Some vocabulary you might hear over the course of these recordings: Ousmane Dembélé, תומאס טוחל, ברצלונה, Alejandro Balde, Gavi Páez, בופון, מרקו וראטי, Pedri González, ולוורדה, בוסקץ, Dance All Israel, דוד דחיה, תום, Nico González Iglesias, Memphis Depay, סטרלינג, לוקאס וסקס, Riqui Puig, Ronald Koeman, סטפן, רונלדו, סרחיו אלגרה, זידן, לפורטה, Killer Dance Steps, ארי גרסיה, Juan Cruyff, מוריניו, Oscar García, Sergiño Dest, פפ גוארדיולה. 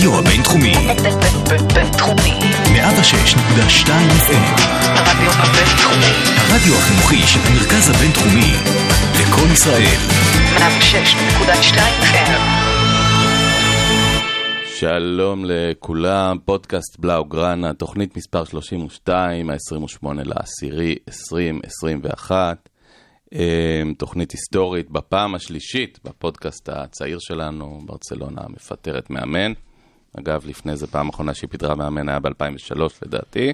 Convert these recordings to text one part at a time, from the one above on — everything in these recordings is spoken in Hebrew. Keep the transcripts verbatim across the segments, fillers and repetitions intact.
הרדיו הבינתחומי בינתחומי מאה ושש נקודה שתיים הרדיו הבינתחומי הרדיו החינוכי של המרכז הבינתחומי לכל ישראל מאה ושש נקודה שתיים. שלום לכולם, פודקאסט בלאוגרנה, תוכנית מספר שלושים ושתיים, ה-עשרים ושמונה לעשירי עשרים עשרים ואחת, תוכנית היסטורית בפעם השלישית בפודקאסט הצעיר שלנו. ברצלונה מפטרת מאמן. אגב, לפני זה פעם אחרונה שהיא פיטרה מאמן היה ב-אלפיים ושלוש לדעתי.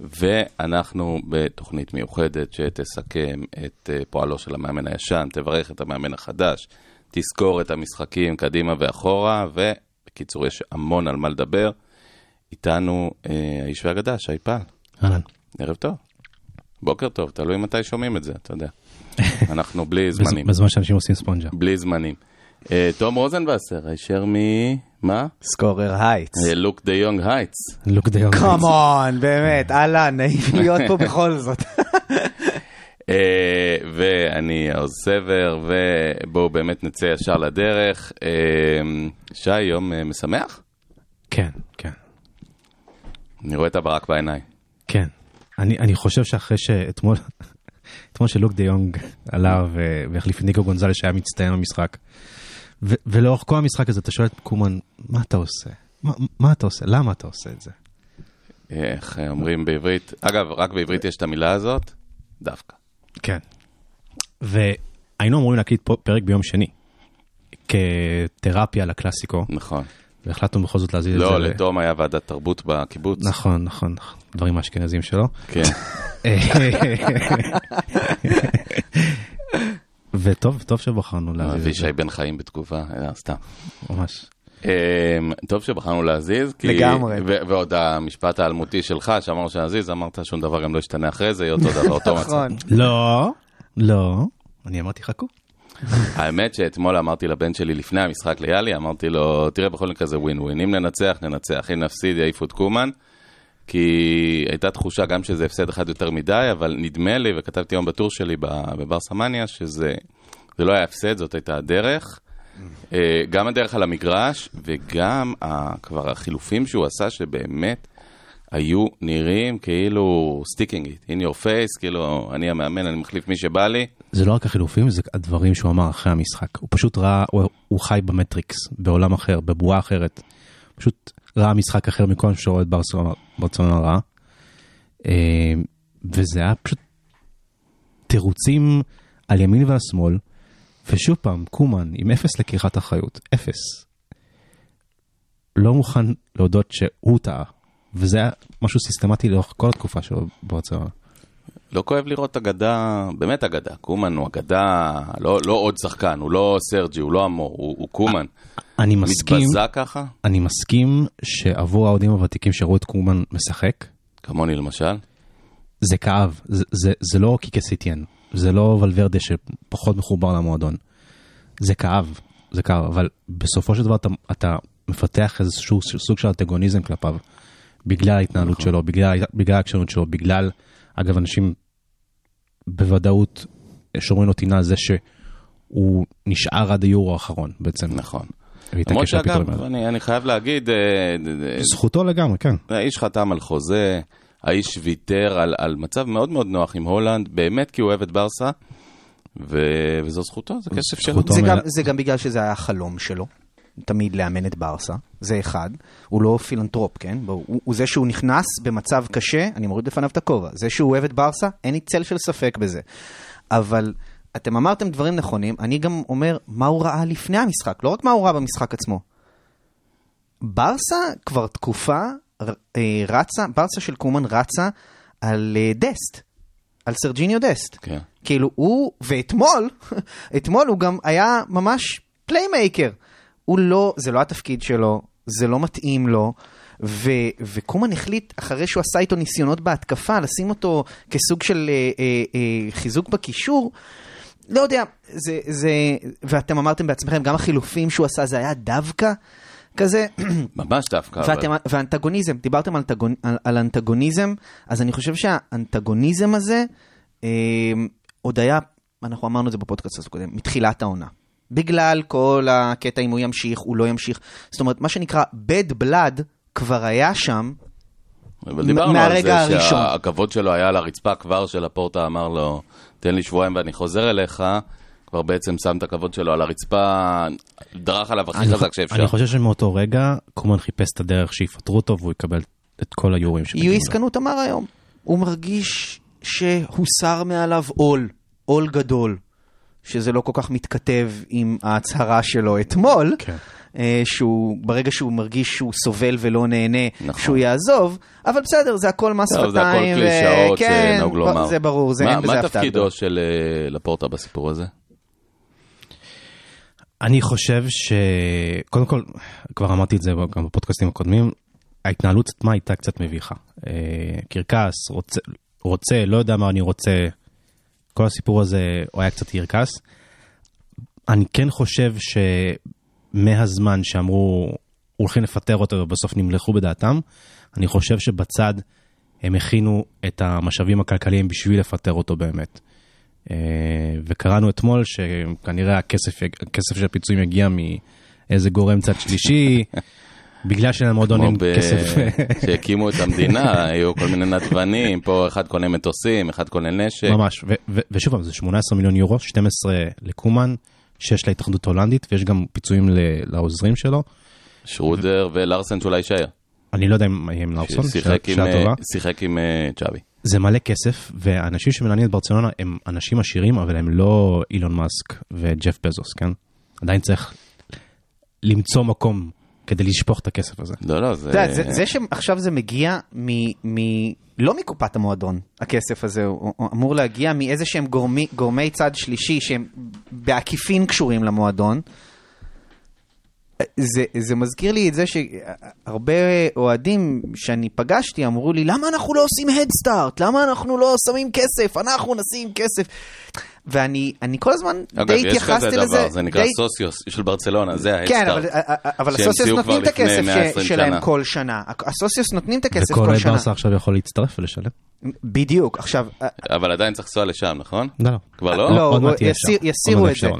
ואנחנו בתוכנית מיוחדת שתסכם את פועלו של המאמן הישן, תברך את המאמן החדש, תזכור את המשחקים קדימה ואחורה, ובקיצור יש המון על מה לדבר. איתנו האיש והאגדה, שי. אהלן. ערב טוב. בוקר טוב, תלוי מתי שומעים את זה, אתה יודע. אנחנו בלי זמנים. בזמן שאנשים עושים ספונג'ה. בלי זמנים. תום רוזנבסר, הישר מ... מה? סקורר הייטס. לוק דה יונג הייטס. לוק דה יונג הייטס. קומון, באמת, אלן, נעים להיות פה בכל זאת. ואני יעוז סבר, ובואו באמת נצא ישר לדרך. שי, יום משמח? כן, כן. אני רואה את הברק בעיניי. כן. אני, אני חושב שאחרי שאתמול אתמול שלוק דה יונג עלה והחליף ניקו גונזלס שהיה מצטיין במשחק, ולאורך כל המשחק הזה אתה שואל את קומן, מה אתה עושה? מה, מה אתה עושה? למה אתה עושה את זה? איך אומרים בעברית? אגב, רק בעברית יש את המילה הזאת, דווקא. כן. והיינו אמורים להקליט פרק ביום שני, כתרפיה לקלאסיקו. נכון. והחלטנו בכל זאת להזיז את זה. לא, לתום היה ועדת תרבות בקיבוץ. נכון, נכון, דברים האשכנזים שלו. כן. וטוב, טוב שבחרנו להזיז את זה. אבישי בן חיים בתגובה, סתם. ממש. טוב שבחרנו להזיז. לגמרי. ועוד המשפט האלמותי שלך, שאמרנו שנזיז, אמרת שום דבר גם לא ישתנה אחרי זה, יהיה אותו דבר, אותו מצב. לא, לא, אני אמרתי חכו. האמת שאתמול אמרתי לבן שלי לפני המשחק ליאלי, אמרתי לו, תראה בכל מקרה זה ווין ווין, אם ננצח ננצח, אם נפסיד יעיפו את קומן, כי הייתה תחושה גם שזה הפסד אחד יותר מדי, אבל נדמה לי, וכתבתי היום בטור שלי בברסה מניה, שזה לא היה הפסד, זאת הייתה הדרך, גם הדרך על המגרש, וגם כבר החילופים שהוא עשה שבאמת היו נראים כאילו sticking it in your face, כאילו אני המאמן, אני מחליף מי שבא לי. זה לא רק החילופים, זה הדברים שהוא אמר אחרי המשחק. הוא פשוט ראה, הוא, הוא חי במטריקס, בעולם אחר, בבועה אחרת. פשוט ראה משחק אחר מכל שרואה את ברצלונה ראה. וזה היה פשוט תירוצים על ימין והשמאל, ושוב פעם, קומן, עם אפס לקיחת אחריות, אפס. לא מוכן להודות שהוא טעה. וזה היה משהו סיסטמטי לאורך כל התקופה שלו ברצלונה. לא כואב לראות אגדה, באמת אגדה. קומן הוא אגדה, לא, לא עוד שחקן, הוא לא סרג'י, הוא לא אמור, הוא, הוא קומן. אני מסכים, מתבזה ככה? אני מסכים שעבור העודים הוותיקים שראו את קומן משחק. כמוני למשל. זה כאב, זה, זה, זה לא קיקה סיטיין, זה לא ולוורדה שפחות מחובר למועדון. זה כאב, זה כאב, אבל בסופו של דבר אתה, אתה מפתח איזשהו סוג של אנטגוניזם כלפיו. בגלל ההתנהלות שלו, בגלל ההקשנות שלו, בגלל, אגב, אנשים בוודאות שומרים לו טינה על זה שהוא נשאר עד היורו האחרון בעצם. נכון. למרות שאגב, אני חייב להגיד... זכותו לגמרי, כן. האיש חתם על חוזה, האיש ויתר על מצב מאוד מאוד נוח עם הולנד, באמת כי הוא אוהב את ברסה, וזו זכותו, זה כסף שלו. זה גם בגלל שזה היה החלום שלו. תמיד לאמן את ברסה, זה אחד. הוא לא פילנטרופ, כן? הוא, הוא זה שהוא נכנס במצב קשה, אני מוריד לפניו את הכובע. זה שהוא אוהב את ברסה, אין לי צל של ספק בזה. אבל אתם אמרתם דברים נכונים, אני גם אומר מה הוא ראה לפני המשחק, לא רק מה הוא ראה במשחק עצמו. ברסה כבר תקופה רצה, ברסה של קומן רצה על דסט, על סרג'יניו דסט. כן. כאילו הוא, ואתמול, אתמול הוא גם היה ממש פליימייקר. הוא לא, זה לא התפקיד שלו, זה לא מתאים לו, ו, וקומן החליט, אחרי שהוא עשה איתו ניסיונות בהתקפה, לשים אותו כסוג של אה, אה, אה, חיזוק בקישור, לא יודע, זה, זה, ואתם אמרתם בעצמכם, גם החילופים שהוא עשה, זה היה דווקא כזה. ממש דווקא. ואתם, ואנטגוניזם, דיברתם על, תגוני, על, על אנטגוניזם, אז אני חושב שהאנטגוניזם הזה, אה, עוד היה, אנחנו אמרנו את זה בפודקאסט הקודם, מתחילת העונה. בגלל כל הקטע אם הוא ימשיך, הוא לא ימשיך. זאת אומרת, מה שנקרא בד בלד כבר היה שם מהרגע הראשון. שהכבוד שלו היה על הרצפה כבר של הפורטה, אמר לו, תן לי שבועיים ואני חוזר אליך, כבר בעצם שם את הכבוד שלו על הרצפה, דרך עליו הכי חזק שאפשר. אני חושב שמאותו רגע, קומן חיפש את הדרך שיפטרו אותו, והוא יקבל את כל היורים. יועיס קנות אמר היום, הוא מרגיש שהוסר מעליו עול, עול גדול, שזה לא כל כך מתכתב עם ההצהרה שלו אתמול, ברגע שהוא מרגיש שהוא סובל ולא נהנה, שהוא יעזוב, אבל בסדר, זה הכל מס שפתיים. זה ברור, זה אין בזה הפתעה. מה תפקידו של לפורטה בסיפור הזה? אני חושב ש... קודם כל, כבר אמרתי את זה גם בפודקאסטים הקודמים, ההתנהלות עצמה הייתה קצת מביכה. קרקס, רוצה, רוצה, לא יודע מה אני רוצה, כל הסיפור הזה הוא היה קצת קרקס. אני כן חושב שמהזמן שאמרו, הולכים לפטר אותו ובסוף נמלכו בדעתם, אני חושב שבצד הם הכינו את המשאבים הכלכליים בשביל לפטר אותו באמת. וקראנו אתמול שכנראה הכסף, הכסף של הפיצויים יגיע מאיזה גורם צד שלישי, בגלל שלמועדון עם כסף. שהקימו את המדינה, היו כל מיני נדבנים, פה אחד קונה מטוסים, אחד קונה נשק. ממש, ושוב, זה שמונה עשרה מיליון יורו, שתים עשרה לקומן, שש להתאחדות הולנדית, ויש גם פיצויים לעוזרים שלו. שרודר ולארסן שאולי יישאר. אני לא יודע אם לארסן, שאלה טובה. שיחק עם צ'אבי. זה מלא כסף, והאנשים שמנהלים את ברצלונה הם אנשים עשירים, אבל הם לא אילון מאסק וג'ף בזוס, כן? עדיין צריך למצוא מקום כדי לשפוך את הכסף הזה. לא, לא, זה... זה שעכשיו זה מגיע מ... לא מקופת המועדון, הכסף הזה, הוא אמור להגיע מאיזה שהם גורמי צד שלישי, שהם בעקיפין קשורים למועדון. זה, זה מזכיר לי את זה שהרבה אוהדים שאני פגשתי אמרו לי, למה אנחנו לא עושים הדסטארט? למה אנחנו לא שמים כסף? אנחנו נשים כסף. ואני אני כל הזמן די התייחסתי לזה. אגב, יש כזה דבר, זה נקרא סוציוס של ברצלונה, זה ההדסטארט. כן, אבל הסוציוס נותנים את הכסף שלהם כל שנה. הסוציוס נותנים את הכסף כל שנה. וכל ברסה עכשיו יכול להצטרף ולשלם. בדיוק, עכשיו... אבל עדיין צריך לנסוע לשם, נכון? לא, לא. כבר לא? לא, יסירו את זה.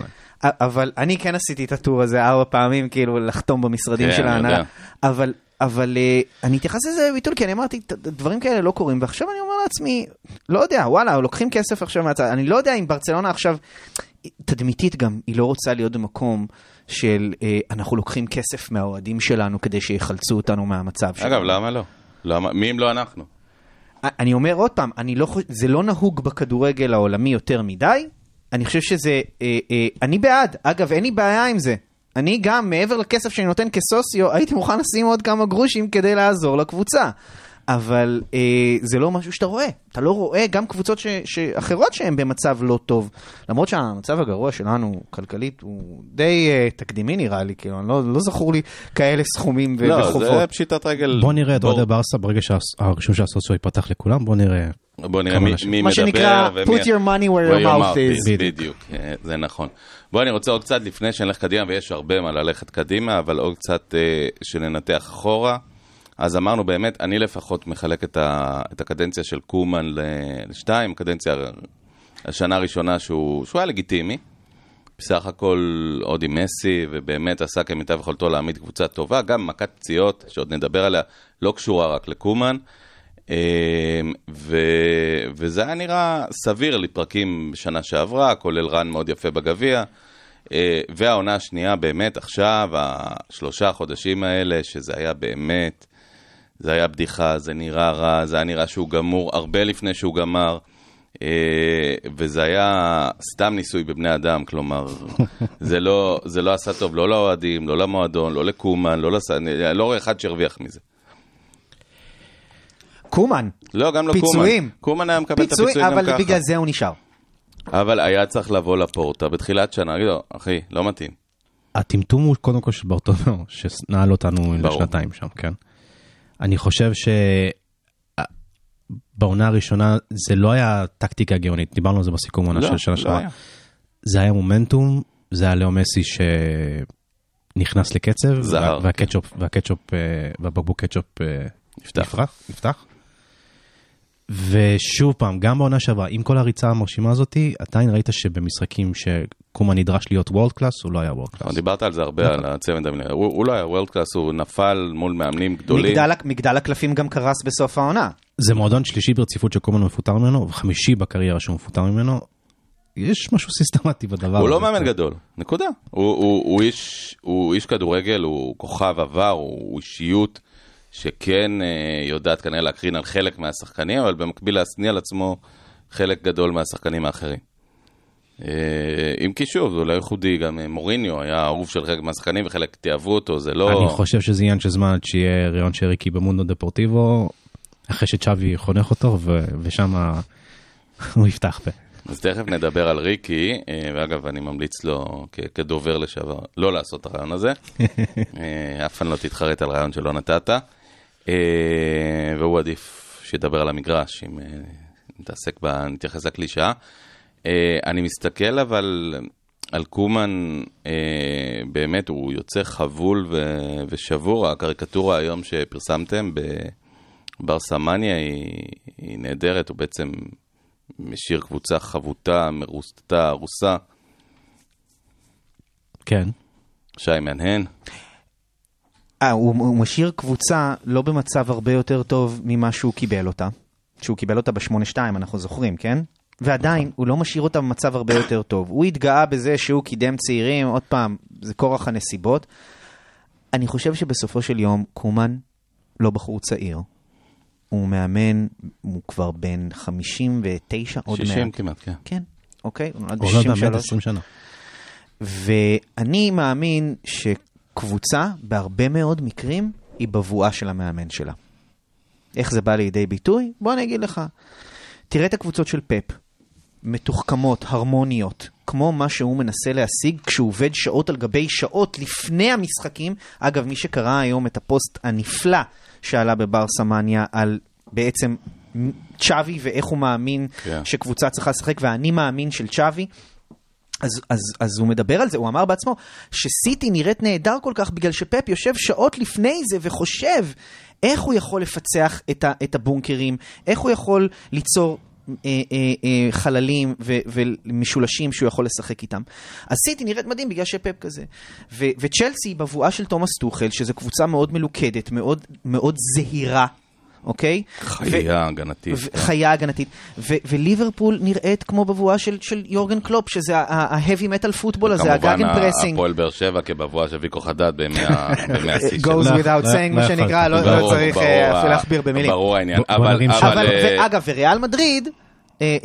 אבל אני כן עשיתי את הטור הזה ארבע פעמים, כאילו לחתום במשרדים של ההנהלה. אבל, אבל אני אתייחס לזה ביטול, כי אני אמרתי, דברים כאלה לא קורים, ועכשיו אני אומר לעצמי, לא יודע, וואלה, לוקחים כסף עכשיו מהצד. אני לא יודע אם ברצלונה עכשיו, תדמיתית גם, היא לא רוצה להיות במקום של, אנחנו לוקחים כסף מהאוהדים שלנו, כדי שיחלצו אותנו מהמצב שלנו. אגב, למה לא? למה? מי אם לא אנחנו? אני אומר עוד פעם, אני לא, זה לא נהוג בכדורגל העולמי יותר מדי, אני חושב שזה, אה, אה, אני בעד, אגב, אין לי בעיה עם זה. אני גם, מעבר לכסף שאני נותן כסוציו, הייתי מוכן לשים עוד כמה גרושים כדי לעזור לקבוצה. אבל אה, זה לא משהו שאתה רואה. אתה לא רואה גם קבוצות ש, שאחרות שהן במצב לא טוב. למרות שהמצב הגרוע שלנו, כלכלית, הוא די אה, תקדימי נראה לי, כאילו, לא, לא זכור לי כאלה סכומים ו- לא, וחובות. לא, זה פשיטת רגל. בוא נראה, דודה ברסה, ברגע שהרשום שהסוציו ייפתח לכולם, בוא נראה. בוא נראה מי, מי מה מדבר. מה שנקרא, put your money where your mouth is. בדיוק, זה נכון. בוא, אני רוצה עוד קצת לפני שנלך קדימה, ויש הרבה מה ללכת קדימה, אבל עוד קצת אה, שננתח אחורה. אז אמרנו באמת, אני לפחות מחלק את, ה, את הקדנציה של קומן לשתיים, קדנציה השנה הראשונה שהוא, שהוא היה לגיטימי, בסך הכל עוד עם מסי, ובאמת עשה כמיטב יכולתו להעמיד קבוצה טובה, גם מכת פציעות, שעוד נדבר עליה, לא קשורה רק לקומן, ו, וזה היה נראה סביר לפרקים שנה שעברה, כולל רן מאוד יפה בגביה, והעונה השנייה באמת עכשיו, השלושה חודשים האלה, שזה היה באמת, זה היה בדיחה, זה נראה רע, זה היה נראה שהוא גמור הרבה לפני שהוא גמר, וזה היה סתם ניסוי בבני אדם, כלומר, זה לא, זה לא עשה טוב, לא לאוהדים, לא למועדון, לא לקומן, לא לס... אני לא רואה אחד שרוויח מזה. קומן? לא, גם לא קומן. פיצויים. קומן היה מקבל את הפיצויים גם ככה. אבל בגלל זה הוא נשאר. אבל היה צריך לבוא לפורטה בתחילת שנה, לא, אחי, לא מתאים. הטמטום הוא קודם כל של ברטונו, שנעל אותנו לשנתיים שם, כן? אני חושב שבעונה הראשונה זה לא היה טקטיקה גאונית, דיברנו על זה בסיכום עונה של שנה שעה. זה היה מומנטום, זה היה לאו מסי שנכנס לקצב, והקטשופ, והבקבוק קטשופ נפתח. ושוב פעם, גם בעונה שעברה, עם כל הריצה המרשימה הזאת, עדיין ראית שבמשחקים שקומן נדרש להיות וולד קלאס, הוא לא היה וולד קלאס. דיברת על זה הרבה, על הצוות המנהל. הוא לא היה וולד קלאס, הוא נפל מול מאמנים גדולים. מגדל הקלפים גם קרס בסוף העונה. זה מועדון שלישי ברציפות שקומן מפוטר ממנו, וחמישי בקריירה שהוא מפוטר ממנו. יש משהו סיסטמטי בדבר. הוא לא מאמן גדול, נקודה. הוא איש כדורגל, הוא כוכב עבר, הוא אישיות שכן יודעת כנראה להקרין על חלק מהשחקנים, אבל במקביל להסניע על עצמו חלק גדול מהשחקנים האחרים. אם כי שוב, זה אולי ייחודי, גם מוריניו היה ערוב של חלק מהשחקנים וחלק תיעבו אותו, זה לא... אני חושב שזה עניין של זמן עד שיהיה ריאיון של ריקי במונדו דפורטיבו, אחרי שצ'אבי חונך אותו, ושם הוא יפתח פה. אז תכף נדבר על ריקי, ואגב, אני ממליץ לו כדובר לשעבר, לא לעשות את הרעיון הזה. אף פעם לא תתחרט על רעיון שלא נתת. והוא עדיף שידבר על המגרש, אם נתעסק בה, נתייחס לקלישה. אני מסתכל, אבל על קומן, באמת הוא יוצא חבול ושבור. הקריקטורה היום שפרסמתם בברסמניה היא נהדרת, הוא בעצם... משאיר קבוצה חבוטה, מרוסטה, רוסה. כן. שי מנהן. אה, הוא, הוא משאיר קבוצה לא במצב הרבה יותר טוב ממה שהוא קיבל אותה. שהוא קיבל אותה ב-שמונה שתיים, אנחנו זוכרים, כן? ועדיין, הוא לא משאיר אותה במצב הרבה יותר טוב. הוא התגאה בזה שהוא קידם צעירים, עוד פעם, זה כורח הנסיבות. אני חושב שבסופו של יום, קומן לא בחור צעיר. הוא מאמן, הוא כבר בין חמישים ותשע, עוד מעט. שישים כמעט, כן. כן, אוקיי. הוא נולד באמת עשרים שנה. ואני מאמין שקבוצה, בהרבה מאוד מקרים, היא בבואה של המאמן שלה. איך זה בא לידי ביטוי? בוא אני אגיד לך. תראה את הקבוצות של פפ. מתוחכמות, הרמוניות, כמו מה שהוא מנסה להשיג כשהוא עובד שעות על גבי שעות לפני המשחקים. אגב, מי שקרא היום את הפוסט הנפלא שעלה בברסמניה על בעצם צ'אבי ואיך הוא מאמין yeah. שקבוצה צריכה לשחק, ואני מאמין של צ'אבי, אז, אז, אז הוא מדבר על זה, הוא אמר בעצמו שסיטי נראית נהדר כל כך בגלל שפפ יושב שעות לפני זה וחושב איך הוא יכול לפצח את, ה, את הבונקרים, איך הוא יכול ליצור חללים ומשולשים שהוא יכול לשחק איתם. אז סיטי נראית מדהים בגלל שפפ כזה. וצ'לסי בבואה של תומאס טוחל, שזו קבוצה מאוד מלוכדת, מאוד זהירה, אוקיי? חיה הגנתית. חיה הגנתית. וליברפול נראית כמו בבואה של יורגן קלופ, שזה ההבי מטל פוטבול הזה, הגאגן פרסינג. כמובן הפועל באר שבע כבבואה שביקו חדד במאה ה... goes without saying, מה שנקרא, לא צריך אפילו להכביר במילים. ברור העניין. ואגב, וריאל מדריד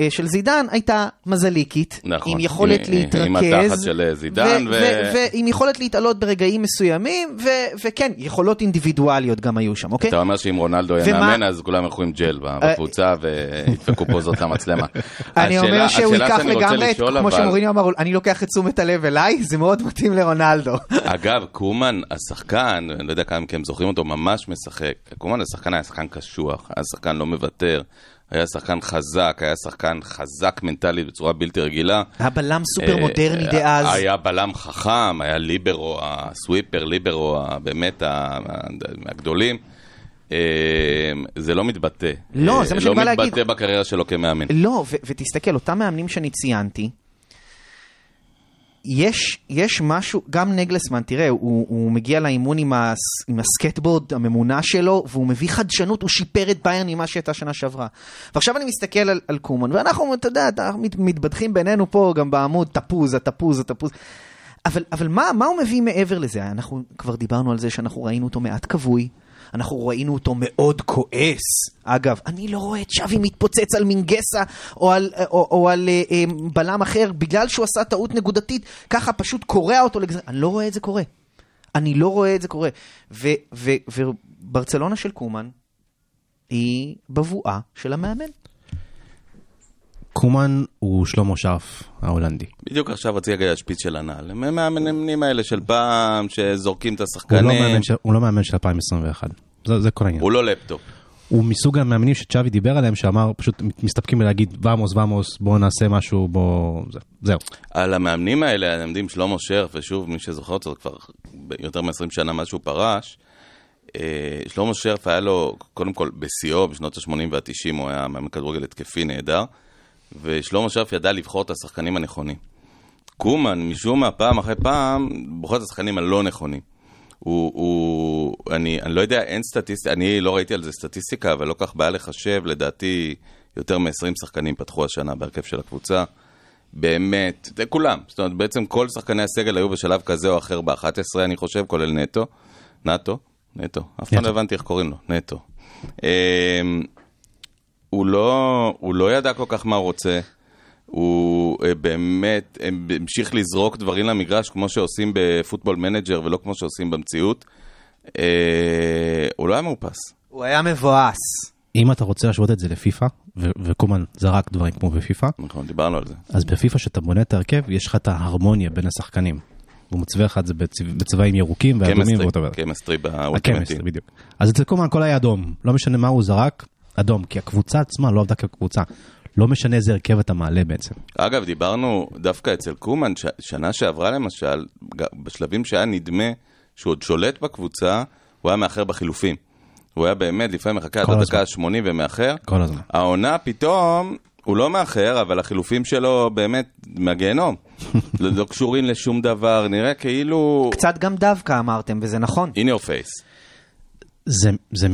של זידן הייתה מזליקית, עם יכולת להתרכז, עם התחת של זידן, ועם יכולת להתעלות ברגעים מסוימים, וכן, יכולות אינדיבידואליות גם היו שם, אוקיי? אתה אומר שאם רונלדו ינאמן, אז כולם ילכו עם ג'ל בקבוצה, וידפקו פוזות למצלמה. אני אומר שהוא ייקח לגמרי, כמו שמוריניו אמר, אני לוקח את תשומת הלב אליי, זה מאוד מתאים לרונלדו. אגב, קומן, השחקן, אני לא יודע כמה מכם זוכרים אותו, ממש משחק. קומן, השחקן היה שחקן קשוח, השחקן לא מוותר. היה שחקן חזק, היה שחקן חזק מנטלית בצורה בלתי רגילה. הבלם סופר מודרני דאז. היה בלם חכם, היה ליברו, הסוויפר, ליברו, באמת הגדולים. זה לא מתבטא. לא, זה מה שאני בא להגיד. לא מתבטא בקריירה שלו כמאמן. לא, ותסתכל, אותם מאמנים שאני ציינתי, יש, יש משהו, גם נגלסמן, תראה, הוא, הוא מגיע לאימון עם, הס, עם הסקטבורד, הממונה שלו, והוא מביא חדשנות, הוא שיפר את ביירן עם מה שהייתה שנה שעברה. ועכשיו אני מסתכל על, על קומן, ואנחנו, אתה יודע, מתבדחים בינינו פה גם בעמוד, תפוז, התפוז, התפוז. אבל, אבל מה, מה הוא מביא מעבר לזה? אנחנו כבר דיברנו על זה שאנחנו ראינו אותו מעט כבוי, אנחנו ראינו אותו מאוד כועס. אגב, אני לא רואה את שווי מתפוצץ על מינגסה או על, או, או על אה, אה, בלם אחר, בגלל שהוא עשה טעות נקודתית, ככה פשוט קורא אותו לגזר. אני לא רואה את זה קורה. אני לא רואה את זה קורה. ו, ו, וברצלונה של קומן היא בבואה של המאמן. קומן הוא שלמה שרף ההולנדי. בדיוק עכשיו רציתי להגיד השפיץ של הנעל. הם מהמאמנים האלה של פעם, שזורקים את השחקנים. הוא לא מאמן של אלפיים עשרים ואחת. זה כל העניין. הוא לא לפטופ. הוא מסוג המאמנים שצ'אבי דיבר עליהם, שאמר, פשוט מסתפקים להגיד, ואמוס, ואמוס, בואו נעשה משהו, בואו... זהו. על המאמנים האלה, עמדים שלמה שרף, ושוב, מי שזוכר אותו, כבר יותר מ-עשרים שנה משהו פרש, שלמה שרף היה לו, קודם כל, בסיאו, בשנות ה-שמונים וה-תשעים, הוא היה מאמן כדורגל התקפי נהדר, ושלמה שרף ידע לבחור את השחקנים הנכונים. קומן, משום מה, פעם אחרי פעם, בוחר את השחקנים הלא נכונים. הוא, הוא, אני, אני לא יודע, אין סטטיסטיקה, אני לא ראיתי על זה סטטיסטיקה, אבל לא כך בא לחשב, לדעתי, יותר מ-עשרים שחקנים פתחו השנה בהרכב של הקבוצה. באמת, זה כולם. זאת אומרת, בעצם כל שחקני הסגל היו בשלב כזה או אחר ב-אחת עשרה, אני חושב, כולל נטו, נטו, נטו, אף פעם לא הבנתי איך קוראים לו, נטו. הוא לא, הוא לא ידע כל כך מה הוא רוצה, הוא באמת המשיך לזרוק דברים למגרש כמו שעושים בפוטבול מנג'ר ולא כמו שעושים במציאות. הוא לא היה מאופס. הוא היה מבואס. אם אתה רוצה להשוות את זה לפיפה, וקומן זרק דברים כמו בפיפה. נכון, דיברנו על זה. אז בפיפה שאתה בונה את הרכב, יש לך את ההרמוניה בין השחקנים. ומצווה אחד זה בצבעים ירוקים ואדומים. קמסטרי באולטימטי. בדיוק. אז אצל קומן הכל היה אדום. לא משנה מה הוא זרק, אדום. כי הקבוצה עצמה לא עבדה כקבוצה. לא משנה איזה הרכב אתה מעלה בעצם. אגב, דיברנו דווקא אצל קומן, שנה שעברה למשל, בשלבים שהיה נדמה שהוא עוד שולט בקבוצה, הוא היה מאחר בחילופים. הוא היה באמת לפעמים מחכה עד הדקה ה-שמונים ומאחר. כל הזמן. העונה פתאום, הוא לא מאחר, אבל החילופים שלו באמת מהגיהנום. לא קשורים לשום דבר, נראה כאילו... קצת גם דווקא אמרתם, וזה נכון. In your face. זה, זה,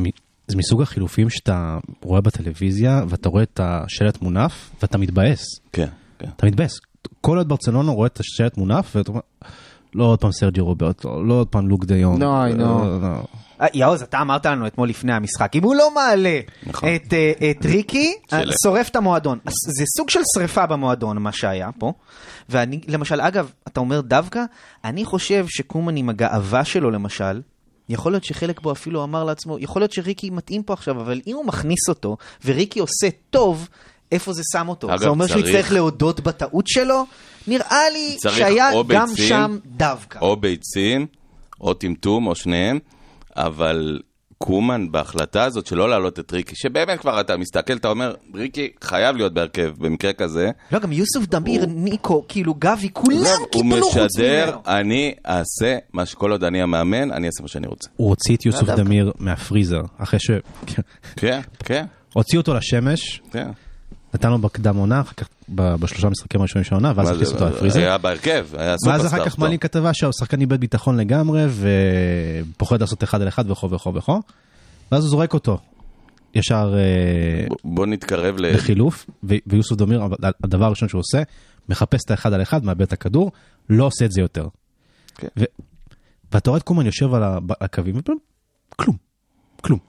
זה מסוג החילופים שאתה רואה בטלוויזיה, ואתה רואה את השלט מונף, ואתה מתבאס. כן, כן. אתה מתבאס. כל עוד ברצלונה רואה את השלט מונף, ואתה אומר... לא עוד פעם סרג'י רוברטו, לא עוד פעם לוק דה יונג. לא, לא. יעוז, אתה אמרת לנו אתמול לפני המשחק, אם הוא לא מעלה את ריקי, שורף את המועדון. זה סוג של שריפה במועדון, מה שהיה פה. ואני, למשל, אגב, אתה אומר דווקא, אני חושב שקומן עם הגאווה שלו, למשל, יכול להיות שחלק בו אפילו אמר לעצמו, יכול להיות שריקי מתאים פה עכשיו, אבל אם הוא מכניס אותו, וריקי עושה טוב, איפה זה שם אותו? זה אומר שהוא יצטרך להודות בטעות שלו, נראה לי שהיה גם ביצים, שם דווקא. או ביצים, או טמטום, או שניהם, אבל קומן בהחלטה הזאת שלא להעלות את ריקי, שבאמת כבר אתה מסתכל, אתה אומר, ריקי חייב להיות בהרכב במקרה כזה. לא, גם יוסף דמיר, הוא... ניקו, כאילו גבי, כולם קיבלו חוץ ממנו. הוא משדר, אני אעשה מה שכל עוד אני המאמן, אני אעשה מה שאני רוצה. הוא הוציא את יוסף דמיר מהפריזר, אחרי ש... כן, כן. הוציא אותו לשמש. כן. נתן לו בקדם עונה, אחר כך בשלושה משחקים הראשונים של העונה, ואז הכניס אותו לפריזר. היה בהרכב, היה סופרסטאר. ואז אחר כך מעלים כתבה שהשחקן איבד ביטחון לגמרי, ופוחד לעשות אחד על אחד וכו וכו וכו, ואז הוא זורק אותו. ישר... בוא נתקרב ל... לחילוף, ויוסף דמיר, הדבר הראשון שהוא עושה, מחפש את האחד על אחד, מאבד את הכדור, לא עושה את זה יותר. ואתה רואה את קומן יושב על הקווים, כלום, כלום.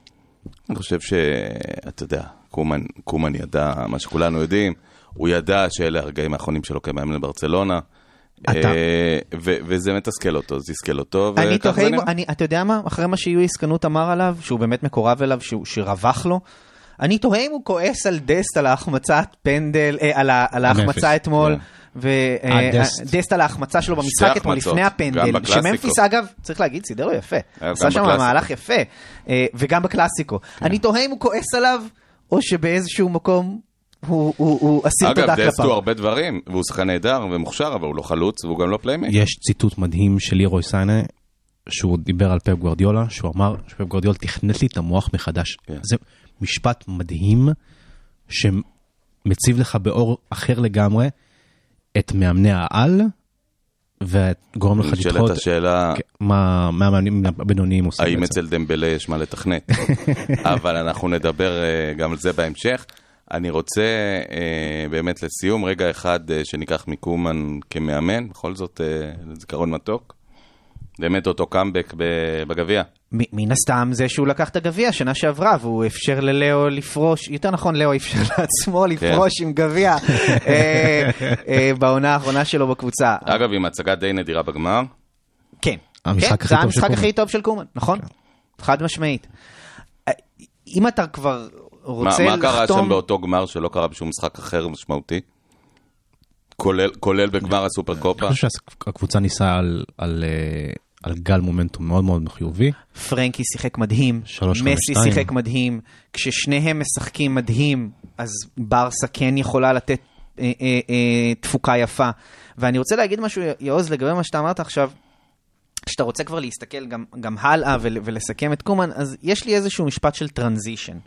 אני חושב שאתה יודע, קומן, קומן ידע מה שכולנו יודעים, הוא ידע שאלה הרגעים האחרונים שלו כמאמן לברצלונה, וזה מתסכל אותו, זה יסכל אותו. אתה יודע מה? אחרי מה שיהיו הסקנות אמר עליו, שהוא באמת מקורב אליו, שרווח לו, אני תוהה אם הוא כועס על דסט, על ההחמצת פנדל, על ההחמצה אתמול, ודסט על ההחמצה שלו במשחק אתמול לפני הפנדל, שממפיס אגב, צריך להגיד, סידר לו יפה, עשה שם מהלך יפה, וגם בקלאסיקו. אני תוהה אם הוא כועס עליו, או שבאיזשהו מקום הוא אסיר תודה כלפיו. אגב, דסט הוא הרבה דברים, והוא שחקן נהדר ומוכשר, אבל הוא לא חלוץ, והוא גם לא פליימייק. יש ציטוט מדהים של לירוי סיינה, שהוא דיבר על פפ גוארדיולה, שהוא אמר שפפ גוארדיולה תכנת לי את המוח מחדש. זה משפט מדהים, שמציב לך באור אחר לגמרי, את מאמני העל, וגורם לך לדחות מה המאמנים הבינוניים עושים. האם אצל דמבלה יש מה לתכנת? אבל אנחנו נדבר גם על זה בהמשך. אני רוצה באמת לסיום רגע אחד שניקח מקומן כמאמן, בכל זאת זיכרון מתוק. באמת אותו קאמבק בגביע. מן הסתם זה שהוא לקח את הגביע שנה שעברה, והוא אפשר ללאו לפרוש, יותר נכון, לאו אפשר לעצמו לפרוש עם גביע בעונה האחרונה שלו בקבוצה. אגב, עם הצגה די נדירה בגמר. כן, זה המשחק הכי טוב של קומן, נכון? חד משמעית. אם אתה כבר רוצה לחתום... מה קרה שם באותו גמר שלא קרה בשום משחק אחר משמעותי? כולל בגמר הסופר קופה? אני חושב שהקבוצה ניסה על... על גל מומנטום מאוד מאוד חיובי. פרנקי שיחק מדהים, מסי שיחק מדהים, כששניהם משחקים מדהים, אז ברסה כן יכולה לתת אה, אה, אה, תפוקה יפה. ואני רוצה להגיד משהו, יעוז, לגבי מה שאתה אמרת עכשיו, כשאתה רוצה כבר להסתכל גם, גם הלאה ול, ולסכם את קומן, אז יש לי איזשהו משפט של טרנזישן.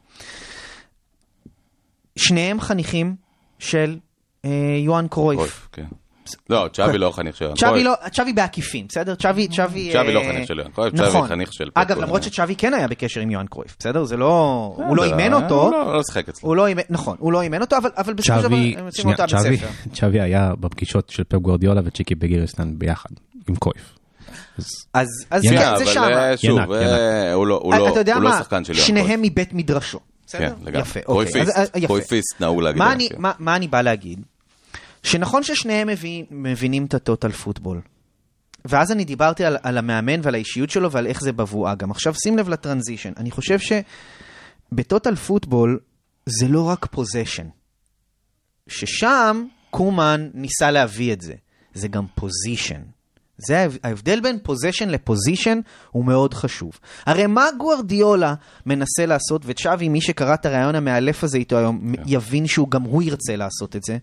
שניהם חניכים של אה, יואן קרויף. קרויף, כן. לא, צ'אבי לא חניך של יואן קרויף. צ'אבי בעקיפין, בסדר? צ'אבי לא חניך של יואן קרויף, צ'אבי חניך של... אגב, למרות שצ'אבי כן היה בקשר עם יואן קרויף, בסדר? זה לא... הוא לא אימן אותו. הוא לא שחק אצלו. נכון, הוא לא אימן אותו, אבל בסופו של דבר הם עושים אותה בספר. צ'אבי היה בפגישות של פפ גוארדיולה וצ'יקי בגירסטן ביחד, עם קרויף. אז כן, זה שם. שוב, הוא לא שחקן של יואן קרויף. שניהם מבית מדרשו. מה אני בא להגיד? שנכון ששניהם מבין, מבינים את הטוטל פוטבול. ואז אני דיברתי על, על המאמן ועל האישיות שלו ועל איך זה בבואה גם. עכשיו שים לב לטרנזישן. אני חושב שבטוטל פוטבול זה לא רק פוזיישן. ששם קומן ניסה להביא את זה. זה גם פוזיישן. זה ההבדל בין פוזיישן לפוזיישן הוא מאוד חשוב. הרי מה גוארדיולה מנסה לעשות, וצ'אבי, מי שקרא את הרעיון המאלף הזה איתו היום, yeah. יבין שהוא גם הוא ירצה לעשות את זה.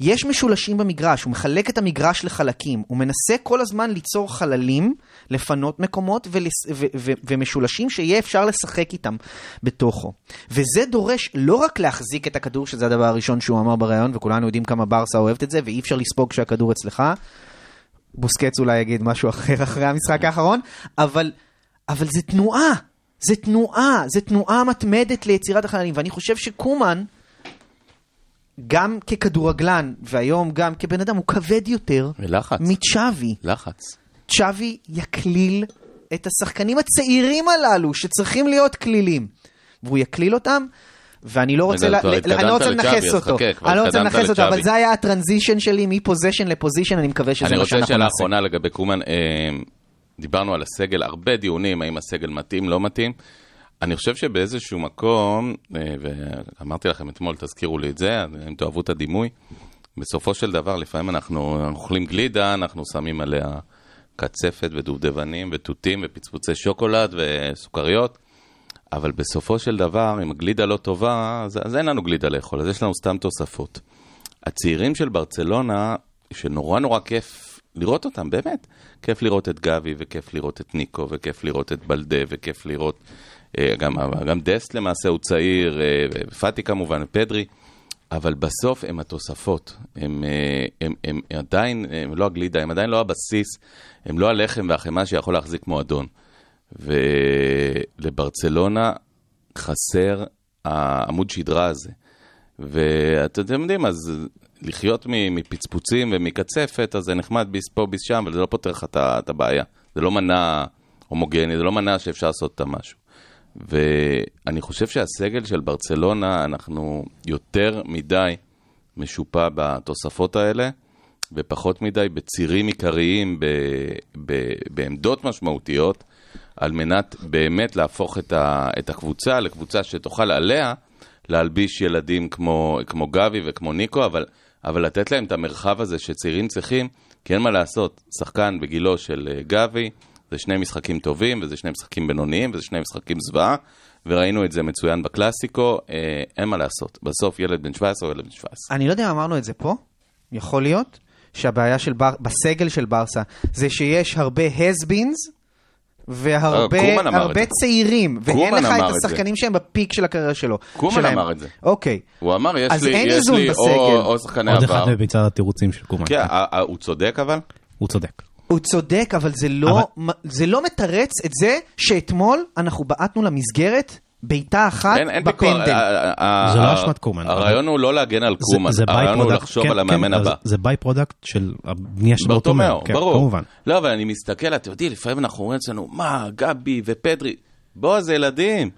יש משולשים במגרש, הוא מחלק את המגרש לחלקים, הוא מנסה כל הזמן ליצור חללים, לפנות מקומות ולס... ו... ו... ומשולשים שיהיה אפשר לשחק איתם בתוכו. וזה דורש לא רק להחזיק את הכדור, שזה הדבר הראשון שהוא אמר בראיון, וכולנו יודעים כמה ברסה אוהבת את זה, ואי אפשר לספוג שהכדור אצלך. בוסקץ אולי יגיד משהו אחר אחרי המשחק האחרון, אבל, אבל זה תנועה, זה תנועה, זה תנועה מתמדת ליצירת החללים, ואני חושב שקומן, גם ככדורגלן, והיום גם כבן אדם, הוא כבד יותר מצ'אבי. לחץ. צ'אבי יקליל את השחקנים הצעירים הללו, שצריכים להיות כלילים. והוא יקליל אותם, ואני לא רוצה לנחס אותו. אני לא רוצה לנחס אותו, אבל זה היה הטרנזישן שלי, מפוזישן לפוזישן, אני מקווה שזה מה שאנחנו נעשה. אני רוצה שלאחרונה לגבי קומן, דיברנו על הסגל, הרבה דיונים, האם הסגל מתאים, לא מתאים. אני חושב שבאיזשהו מקום, ואמרתי לכם אתמול, תזכירו לי את זה, אם תאהבו את הדימוי, בסופו של דבר, לפעמים אנחנו אוכלים גלידה, אנחנו שמים עליה קצפת ודובדבנים ותותים ופצפוצי שוקולד וסוכריות, אבל בסופו של דבר, אם הגלידה לא טובה, אז, אז אין לנו גלידה לאכול, אז יש לנו סתם תוספות. הצעירים של ברצלונה, שנורא נורא כיף לראות אותם, באמת, כיף לראות את גבי וכיף לראות את ניקו וכיף לראות את בלדה וכיף לראות... גם, גם דסט למעשה הוא צעיר, פאטי כמובן, פדרי, אבל בסוף הם התוספות, הם, הם, הם, הם עדיין, הם לא הגלידה, הם עדיין לא הבסיס, הם לא הלחם והחמה שיכול להחזיק מועדון. ולברצלונה חסר העמוד שדרה הזה. ואתם יודעים, אז לחיות מפצפוצים ומקצפת, אז זה נחמד ביס פה, ביס שם, אבל זה לא פותח את, את הבעיה. זה לא מנע הומוגני, זה לא מנע שאפשר לעשות את המשהו. ואני חושב שהסגל של ברצלונה, אנחנו יותר מדי משופע בתוספות האלה, ופחות מדי בצירים עיקריים, ב, ב, בעמדות משמעותיות, על מנת באמת להפוך את, ה, את הקבוצה לקבוצה שתוכל עליה, להלביש ילדים כמו, כמו גבי וכמו ניקו, אבל, אבל לתת להם את המרחב הזה שצעירים צריכים, כי אין מה לעשות, שחקן בגילו של גבי, זה שני משחקים טובים, וזה שני משחקים בינוניים, וזה שני משחקים זוועה, וראינו את זה מצוין בקלאסיקו, אין מה לעשות. בסוף ילד בן שבע עשרה או ילד בן שבע עשרה. אני לא יודע אם אמרנו את זה פה, יכול להיות, שהבעיה של בר... בסגל של ברסה, זה שיש הרבה has-beens, והרבה הרבה צעירים, ואין לך את השחקנים שהם בפיק של הקריירה שלו. קומן אמר את זה. אוקיי. הוא אמר, יש לי, יש לי, או שחקני עבר. עוד אחד מביצת התירוצים של קומן. כן, הוא צודק אבל? הוא צודק. הוא צודק, אבל זה לא, אבל... זה לא מתרץ את זה שאתמול אנחנו בעטנו למסגרת ביתה אחת אין, אין בפנדל. ביקור, זה לא אשמת קומן. הרעיון אבל... הוא לא להגן על קומן, זה, זה הרעיון הוא לחשוב כן, על המאמן כן, הבא. זה, זה ביי פרודקט של הבנייה של ברטומיאו, כן, ברור. כמובן. לא, אבל אני מסתכל, אתה יודע, לפעמים אנחנו רואים אצלנו, מה, גבי ופדרי, בוא, זה ילדים.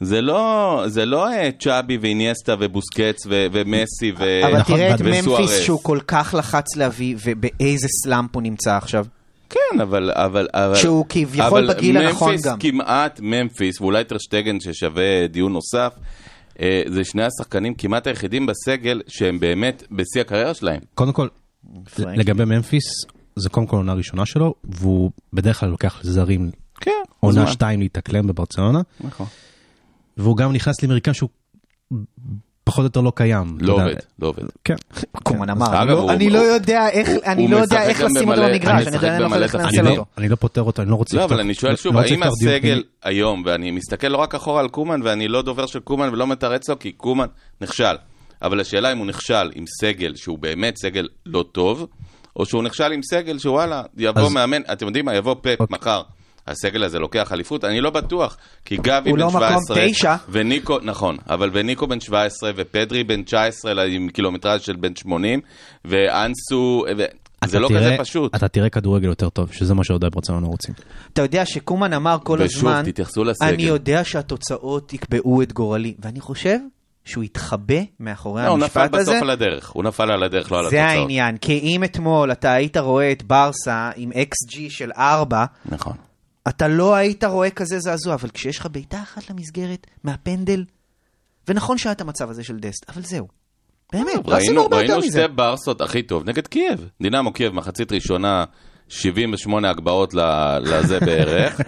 זה לא, זה לא צ'אבי ואיניאסטה ובוסקץ ו- ומסי וסוארס. אבל תראה את ממפיס שהוא כל כך לחץ להביא, ובאיזה סלאמפ הוא נמצא עכשיו. כן, אבל... אבל, אבל שהוא כביכול בגיל הנכון גם. כמעט ממפיס, ואולי טרשטגן ששווה דיון נוסף, זה שני השחקנים כמעט היחידים בסגל שהם באמת בשיא הקריירה שלהם. קודם כל, לגבי ממפיס, זה קודם כל עונה ראשונה שלו, והוא בדרך כלל לוקח לזרים עונה שתיים להתאקלם בברצלונה. נכון. והוא גם נכנס לאמריקה שהוא פחות או יותר לא קיים. לא עובד, לא עובד. כן. קומן אמר, אני לא יודע איך לשים אותו במגרש, אני לא יכול לנצל אותו. אני לא פותר אותו, אני לא רוצה... לא, אבל אני שואל שוב, האם הסגל היום, ואני מסתכל לא רק אחורה על קומן, ואני לא דובר של קומן ולא מתרץ לו, כי קומן נכשל. אבל השאלה אם הוא נכשל עם סגל שהוא באמת סגל לא טוב, או שהוא נכשל עם סגל שוואלה, יבוא מאמן, אתם יודעים מה, יבוא פפ מחר. הסגל הזה לוקח חליפות, אני לא בטוח, כי גבי בן שבע עשרה, וניקו, נכון, אבל וניקו בן שבע עשרה, ופדרי בן תשע עשרה, עם קילומטרז של בן שמונים, ואנסו, זה לא כזה פשוט. אתה תראה כדורגל יותר טוב, שזה מה שעוד ברצלונה רוצים. אתה יודע שקומן אמר כל הזמן, אני יודע שהתוצאות יקבעו את גורלי, ואני חושב שהוא התחבא מאחורי המשפט הזה. הוא נפל בסוף על הדרך, הוא נפל על הדרך, לא על התוצאות. זה העניין, כי אם אתמול אתה היית רואה את ברסה עם אקס ג'י של ארבע, נכון. אתה לא היית רואה כזה זעזוע, אבל כשיש לך ביתה אחת למסגרת, מהפנדל, ונכון שהיה את המצב הזה של דסט, אבל זהו. באמת, לא עשינו הרבה יותר מזה. ראינו שתי ברסות הכי טוב, נגד קייב. דינמו קייב, מחצית ראשונה, שבעים ושמונה הגבעות לזה בערך.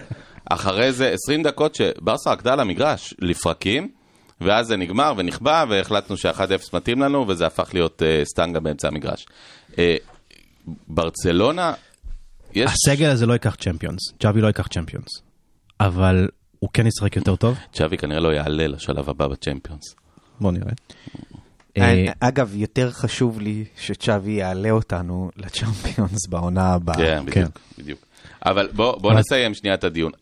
אחרי זה עשרים דקות שברסה הקדה למגרש, לפרקים, ואז זה נגמר ונכבה, והחלטנו ש-אחד אפס מתאים לנו, וזה הפך להיות סטנגה באמצע המגרש. ברצלונה... הסגל הזה לא ייקח צ'מפיונס, ג'אבי לא ייקח צ'מפיונס, אבל הוא כן ישחק יותר טוב. ג'אבי כנראה לא יעלה לשלב הבא בצ'מפיונס. בוא נראה. אגב, יותר חשוב לי שג'אבי יעלה אותנו לצ'מפיונס בעונה הבאה. כן, בדיוק, בדיוק. אבל בוא נסיים שנייה את הדיון.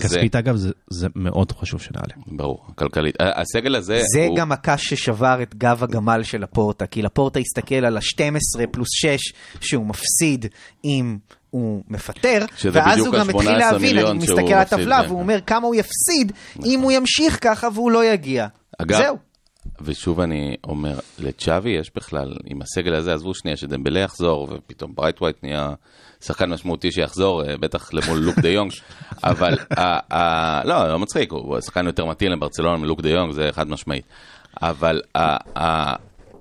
כספית אגב, זה מאוד חשוב שנעלה. ברור, כלכלית. הסגל הזה... זה גם הקש ששבר את גב הגמל של הפורטה, כי לפורטה הסתכל על ה-שתים עשרה פלוס שש שהוא מפסיד עם... הוא מפטר, ואז הוא גם התחיל להבין, אני מסתכל על הטבלה, והוא אומר כמה הוא יפסיד, אם הוא ימשיך ככה והוא לא יגיע. זהו. ושוב אני אומר, לצ'אבי יש בכלל, עם הסגל הזה, עזבו שנייה שדמבלי יחזור, ופתאום ברייט ווייט נהיה שחקן משמעותי שיחזור, בטח למול לוק דה יונג, אבל, לא, לא מצחיק, הוא שחקן יותר מתאים לברצלונה מלוק דה יונג, זה חד משמעית. אבל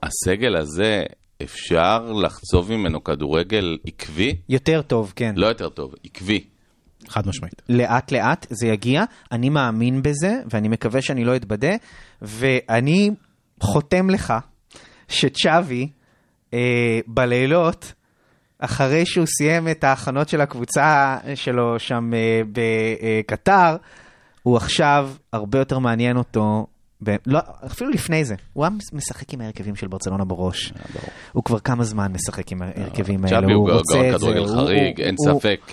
הסגל הזה... אפשר לחצוב ממנו כדורגל עקבי? יותר טוב, כן. לא יותר טוב, עקבי. חד משמעית. לאט לאט זה יגיע, אני מאמין בזה, ואני מקווה שאני לא אתבדה, ואני חותם לך שצ'אבי אה, בלילות, אחרי שהוא סיים את ההכנות של הקבוצה שלו שם אה, בקטר, הוא עכשיו הרבה יותר מעניין אותו, לא, אפילו לפני זה, הוא היה משחק עם ההרכבים של ברצלונה בראש. הוא כבר כמה זמן משחק עם ההרכבים האלה. הוא רוצה את זה. כדורגל חריג, אין ספק,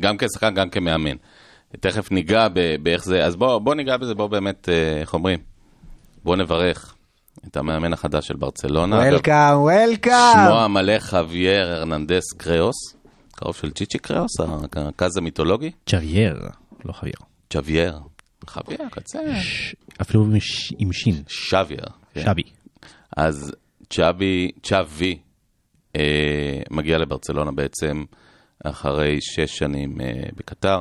גם כשחקן, גם כמאמן. תכף ניגע באיך זה, אז בואו ניגע בזה, בואו באמת, איך אומרים? בואו נברך את המאמן החדש של ברצלונה. וולקאם, וולקאם! שמו המלא חווייר הרננדס קריאוס, קרוב של צ'יצ'י קריאוס, הקז המיתולוגי. צ'אבייר, לא חווייר. צ'אבייר. חוויה, קצה. אפילו עם שין. שביה. שבי. אז צ'אבי, צ'אבי, מגיע לברצלונה בעצם אחרי שש שנים בקטר,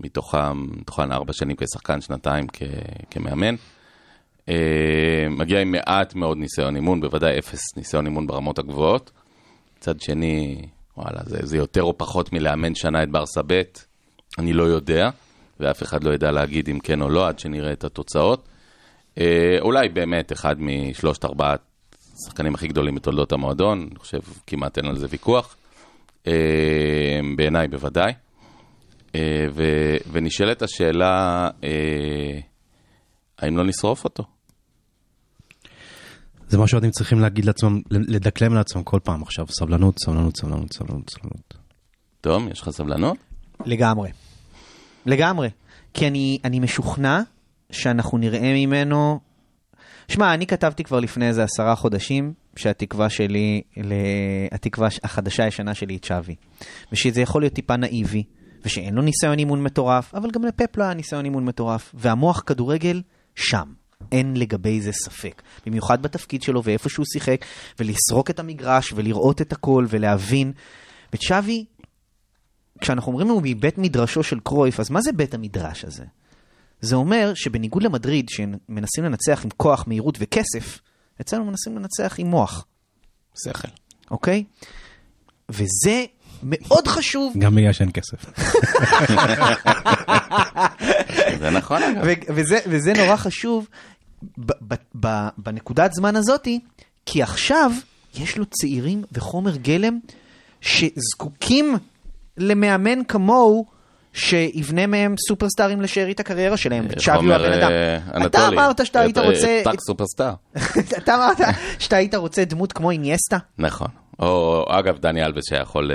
מתוכן ארבע שנים כשחקן, שנתיים כמאמן. מגיע עם מעט מאוד ניסיון אימון, בוודאי אפס ניסיון אימון ברמות הגבוהות. צד שני, וואלה, זה יותר או פחות מלאמן שנה את ברסה בית, אני לא יודע. ואף אחד לא ידע להגיד אם כן או לא, עד שנראה את התוצאות. אה, אולי באמת אחד משלושת ארבעת השחקנים הכי גדולים בתולדות המועדון, אני חושב כמעט אין על זה ויכוח, אה, בעיניי בוודאי. אה, ו, ונשאלת השאלה, אה, האם לא נשרוף אותו? זה מה שעודים צריכים להגיד לעצמם, לדקלם לעצמם כל פעם עכשיו, סבלנות, סבלנות, סבלנות, סבלנות, סבלנות. תום, יש לך סבלנות? לגמרי. לגמרי, כי אני, אני משוכנע שאנחנו נראה ממנו... שמע, אני כתבתי כבר לפני איזה עשרה חודשים שהתקווה שלי, התקווה החדשה הישנה שלי היא צ'אבי. ושזה יכול להיות טיפה נאיבי, ושאין לו ניסיון אימון מטורף, אבל גם לפפ לא היה ניסיון אימון מטורף. והמוח כדורגל שם. אין לגבי זה ספק. במיוחד בתפקיד שלו ואיפה שהוא שיחק, ולסרוק את המגרש ולראות את הכל ולהבין. וצ'אבי... כשאנחנו אומרים הוא מבית מדרשו של קרויף, אז מה זה בית המדרש הזה? זה אומר שבניגוד למדריד, שמנסים לנצח עם כוח, מהירות וכסף, אצלנו מנסים לנצח עם מוח. שכל. אוקיי? וזה מאוד חשוב. גם בגלל שאין כסף. זה נכון. וזה נורא חשוב, ב- ב- ב- בנקודת זמן הזאת, כי עכשיו יש לו צעירים וחומר גלם שזקוקים למאמן כמוהו, שיבנה מהם סופרסטארים לשארית הקריירה שלהם. צ'אבי הוא הבן אדם. אתה אמרת שאתה היית רוצה... טאק סופרסטאר. אתה אמרת שאתה היית רוצה דמות כמו אינייסטה. נכון. או אגב, דני אלבס שיכול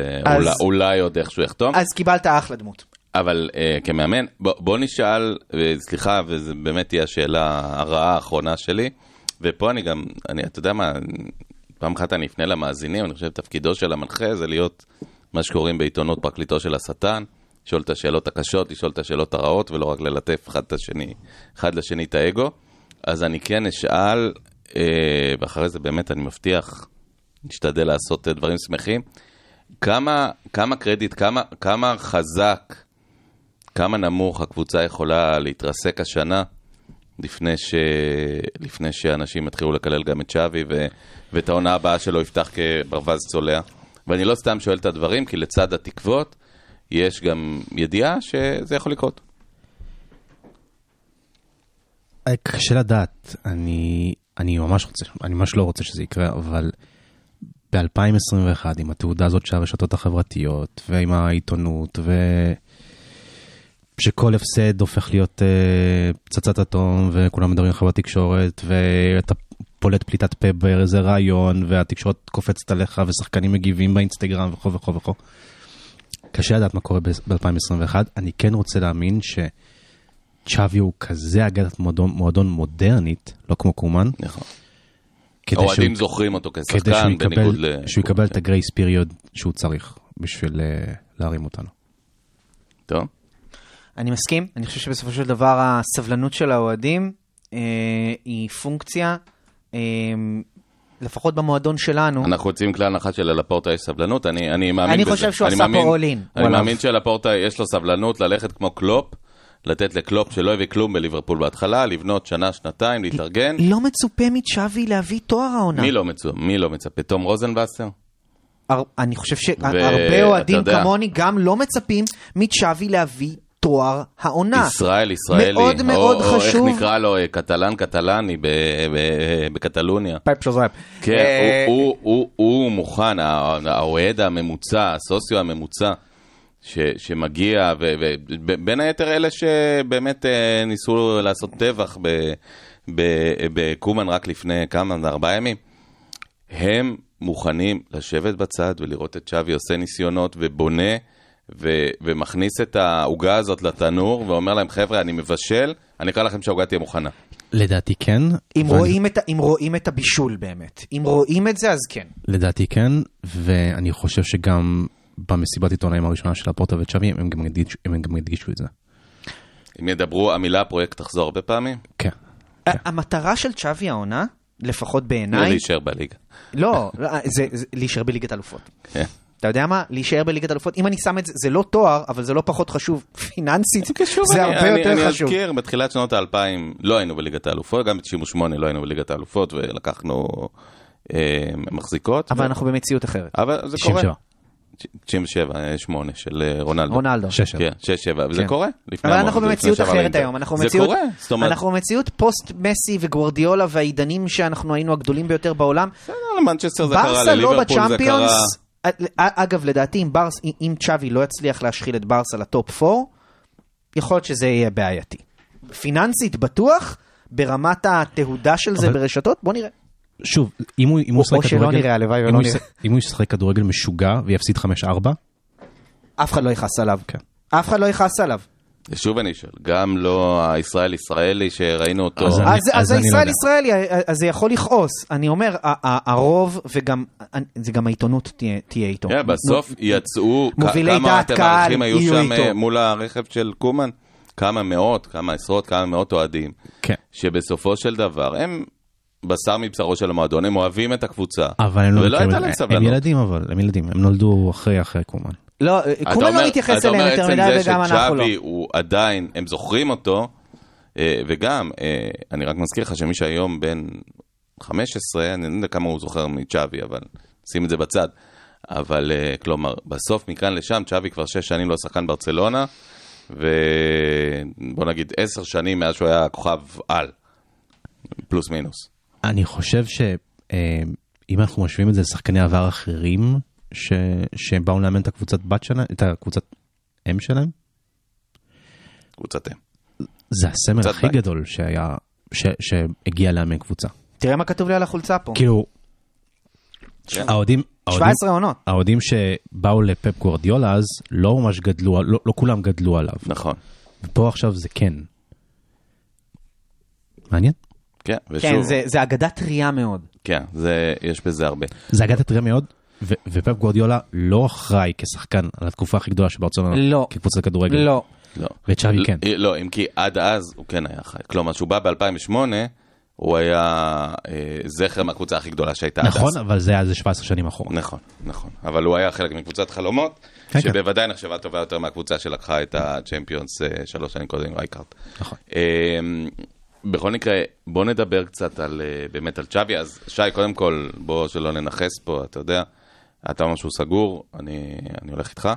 אולי עוד איכשהו יחתום. אז קיבלת אחלה דמות. אבל כמאמן, בוא נשאל, סליחה, וזו באמת היא השאלה הרעה האחרונה שלי, ופה אני גם, אתה יודע מה, פעם אחת אני אפנה למאזינים, אני חושב תפקידו של המנחה זה להיות מה שקוראים בעיתונות פרקליטו של השטן, לשאול את השאלות הקשות, לשאול את השאלות הרעות, ולא רק ללטף אחד, השני, אחד לשני את האגו. אז אני כן אשאל, אה, ואחרי זה באמת אני מבטיח, נשתדל לעשות דברים שמחים, כמה, כמה קרדיט, כמה, כמה חזק, כמה נמוך הקבוצה יכולה להתרסק השנה, לפני, ש... לפני שאנשים התחילו לקלל גם את שווי, ו... ואת העונה הבאה שלו יפתח כברווז צולע. ואני לא סתם שואל את הדברים, כי לצד התקוות, יש גם ידיעה שזה יכול לקרות. קשה לדעת, אני, אני ממש רוצה, אני ממש לא רוצה שזה יקרה, אבל ב-אלפיים עשרים ואחת, עם התעודה הזאת שהרשתות החברתיות, ועם העיתונות, ו... שכל הפסד הופך להיות uh, פצצת אטום, וכולם מדברים לך בתקשורת, ואתה פולט פליטת פה באיזה רעיון, והתקשורת קופצת עליך, ושחקנים מגיבים באינסטגרם, וכו וכו וכו. קשה לדעת מה קורה ב-אלפיים עשרים ואחת, אני כן רוצה להאמין שצ'אבי הוא כזה אגדת מועדון, מועדון מודרנית, לא כמו קומן. נכון. אוהדים זוכרים אותו כשחקן, בניגוד ל... כדי שהוא יקבל את הגרייס פיריוד שהוא צריך, בשביל להרים אותנו. טוב. אני מסכים, אני חושב שבסופו של דבר הסבלנות של האוהדים אה, היא פונקציה... אה, לפחות במועדון שלנו. אנחנו יוצאים כלל נחת של לפורטה יש סבלנות, אני, אני מאמין אני בזה. חושב שהוא אני עשה מאמין, פה אולין. אני וואלף. מאמין שלפורטה יש לו סבלנות ללכת כמו קלופ, לתת לקלופ שלא הביא כלום בליברפול בהתחלה, לבנות שנה, שנתיים, להתארגן. לא מצופה מצ'אבי להביא תואר העונה. מי לא מצופה? מי לא מצפה? תום רוזנבסר? הר... אני חושב שהרבה אוהדים כמוני גם לא מצפים מצ'אבי להביא תואר העונה. ישראל, ישראלי. מאוד מאוד חשוב. או איך נקרא לו, קטלן, קטלני בקטלוניה. פייפ שוזרייפ. כן, הוא מוכן, האוהד הממוצע, הסוציו הממוצע, שמגיע, ובין היתר אלה שבאמת ניסו לעשות טבח בקומן רק לפני כמה, ארבעה ימים, הם מוכנים לשבת בצד ולראות את שווי עושה ניסיונות ובונה ו- ומכניס את העוגה הזאת לתנור, ואומר להם, חבר'ה, אני מבשל, אני אקרא לכם שהעוגה תהיה מוכנה. לדעתי כן. אם, ו... רואים את, אם רואים את הבישול באמת, אם רואים את זה, אז כן. לדעתי כן, ואני חושב שגם במסיבת עיתונאים הראשונה של הפורטה וצ'אבי, הם גם, הדגיש, הם גם הדגישו את זה. אם ידברו, המילה הפרויקט תחזור הרבה פעמים? כן. כן. המטרה של צ'אבי העונה, לפחות בעיניי... לא להישאר בליגה. לא, זה, זה להישאר בליגת אלופות. כן. אתה יודע מה? להישאר בליגת אלופות. אם אני שם את זה, זה לא תואר, אבל זה לא פחות חשוב. פיננסית, זה הרבה יותר חשוב. אני אזכיר, בתחילת שנות ה-אלפיים לא היינו בליגת האלופות, גם ב-תשעים ושמונה לא היינו בליגת האלופות, ולקחנו מחזיקות. אבל אנחנו במציאות אחרת. אבל זה קורה. תשעים ושבע, שמונה של רונלדו. רונלדו. שש שבע. וזה קורה. אבל אנחנו במציאות אחרת היום. זה קורה. אנחנו במציאות פוסט מסי וגוארדיולה והעידנים שאנחנו היינו הגדולים ביותר בעולם. אגב, לדעתי, אם, ברס, אם צ'אבי לא יצליח להשחיל את ברסה לטופ ארבע, יכול להיות שזה יהיה בעייתי. פיננסית בטוח, ברמת התהודה של זה ברשתות, בוא נראה. שוב, אם הוא, אם הוא או שלא כדורגל, נראה, הלוואי ולא נראה. אם הוא ישחק כדורגל משוגע ויפסיד חמש ארבע, אף אחד לא יחס עליו. כן. אף אחד לא יחס עליו. שוב אני שואל, גם לא הישראל-ישראלי שראינו אותו. אז הישראל-ישראלי, אז זה יכול לכעוס. אני אומר, הרוב, וזה גם העיתונות תהיה איתו. בסוף יצאו, כמה התמרחים היו שם מול הרכב של קומן, כמה מאות, כמה עשרות, כמה מאות אוהדים, שבסופו של דבר, הם בשר מבשרו של המועדון, הם אוהבים את הקבוצה. ולא הייתה להם סבלנות. הם ילדים אבל, הם ילדים, הם נולדו אחרי אחרי קומן. לא, קומן לא מתייחס אליהם יותר מדי וגם אנחנו לא. הוא עדיין, הם זוכרים אותו, וגם, אני רק מזכיר לך שמי שהיום בין חמש עשרה, אני לא יודע כמה הוא זוכר מצ'אבי, אבל שים את זה בצד. אבל כלומר, בסוף מכאן לשם, צ'אבי כבר שש שנים לא שחקן ברצלונה, ובוא נגיד עשר שנים מאז שהוא היה כוכב על. פלוס מינוס. אני חושב שאם אנחנו משווים את זה לשחקני עבר אחרים, שהם באו לאמן את הקבוצת בת שלהם, את הקבוצת אם שלהם? קבוצת אם. זה הסמל הכי גדול שהגיע לאמן קבוצה. תראה מה כתוב לי על החולצה פה. כאילו, שבע עשרה עונות. העודים שבאו לפפ גוארדיולה אז, לא ממש גדלו, לא כולם גדלו עליו. נכון. ופה עכשיו זה כן. מעניין? כן, כן, זה, זה אגדת טריה מאוד. כן, זה, יש בזה הרבה. זה אגדת טריה מאוד, ו- ופפ גוארדיולה לא אחראי כשחקן על התקופה הכי גדולה שברצלונה, לא. כקבוצת כדורגל. לא. לא. וצ'אבי לא, כן. לא, אם כי עד אז הוא כן היה אחראי. כלומר, שהוא בא ב-אלפיים ושמונה, הוא היה אה, זכר מהקבוצה הכי גדולה שהייתה נכון, עד אז. נכון, אבל זה היה זה שבע עשרה שנים אחורה. נכון, נכון. אבל הוא היה חלק מקבוצת חלומות, כן, שבוודאי כן. נחשבה טובה יותר מהקבוצה שלקחה את הצ'מפיונס אה, שלוש שנים קודם, רייקארט. נכון. אה, בכל מקרה, בוא נדבר קצת על, באמת על צ'אבי, אז שי, קודם כל, בוא שלא ננחס פה, אתה יודע, אתה משהו סגור, אני, אני הולך איתך.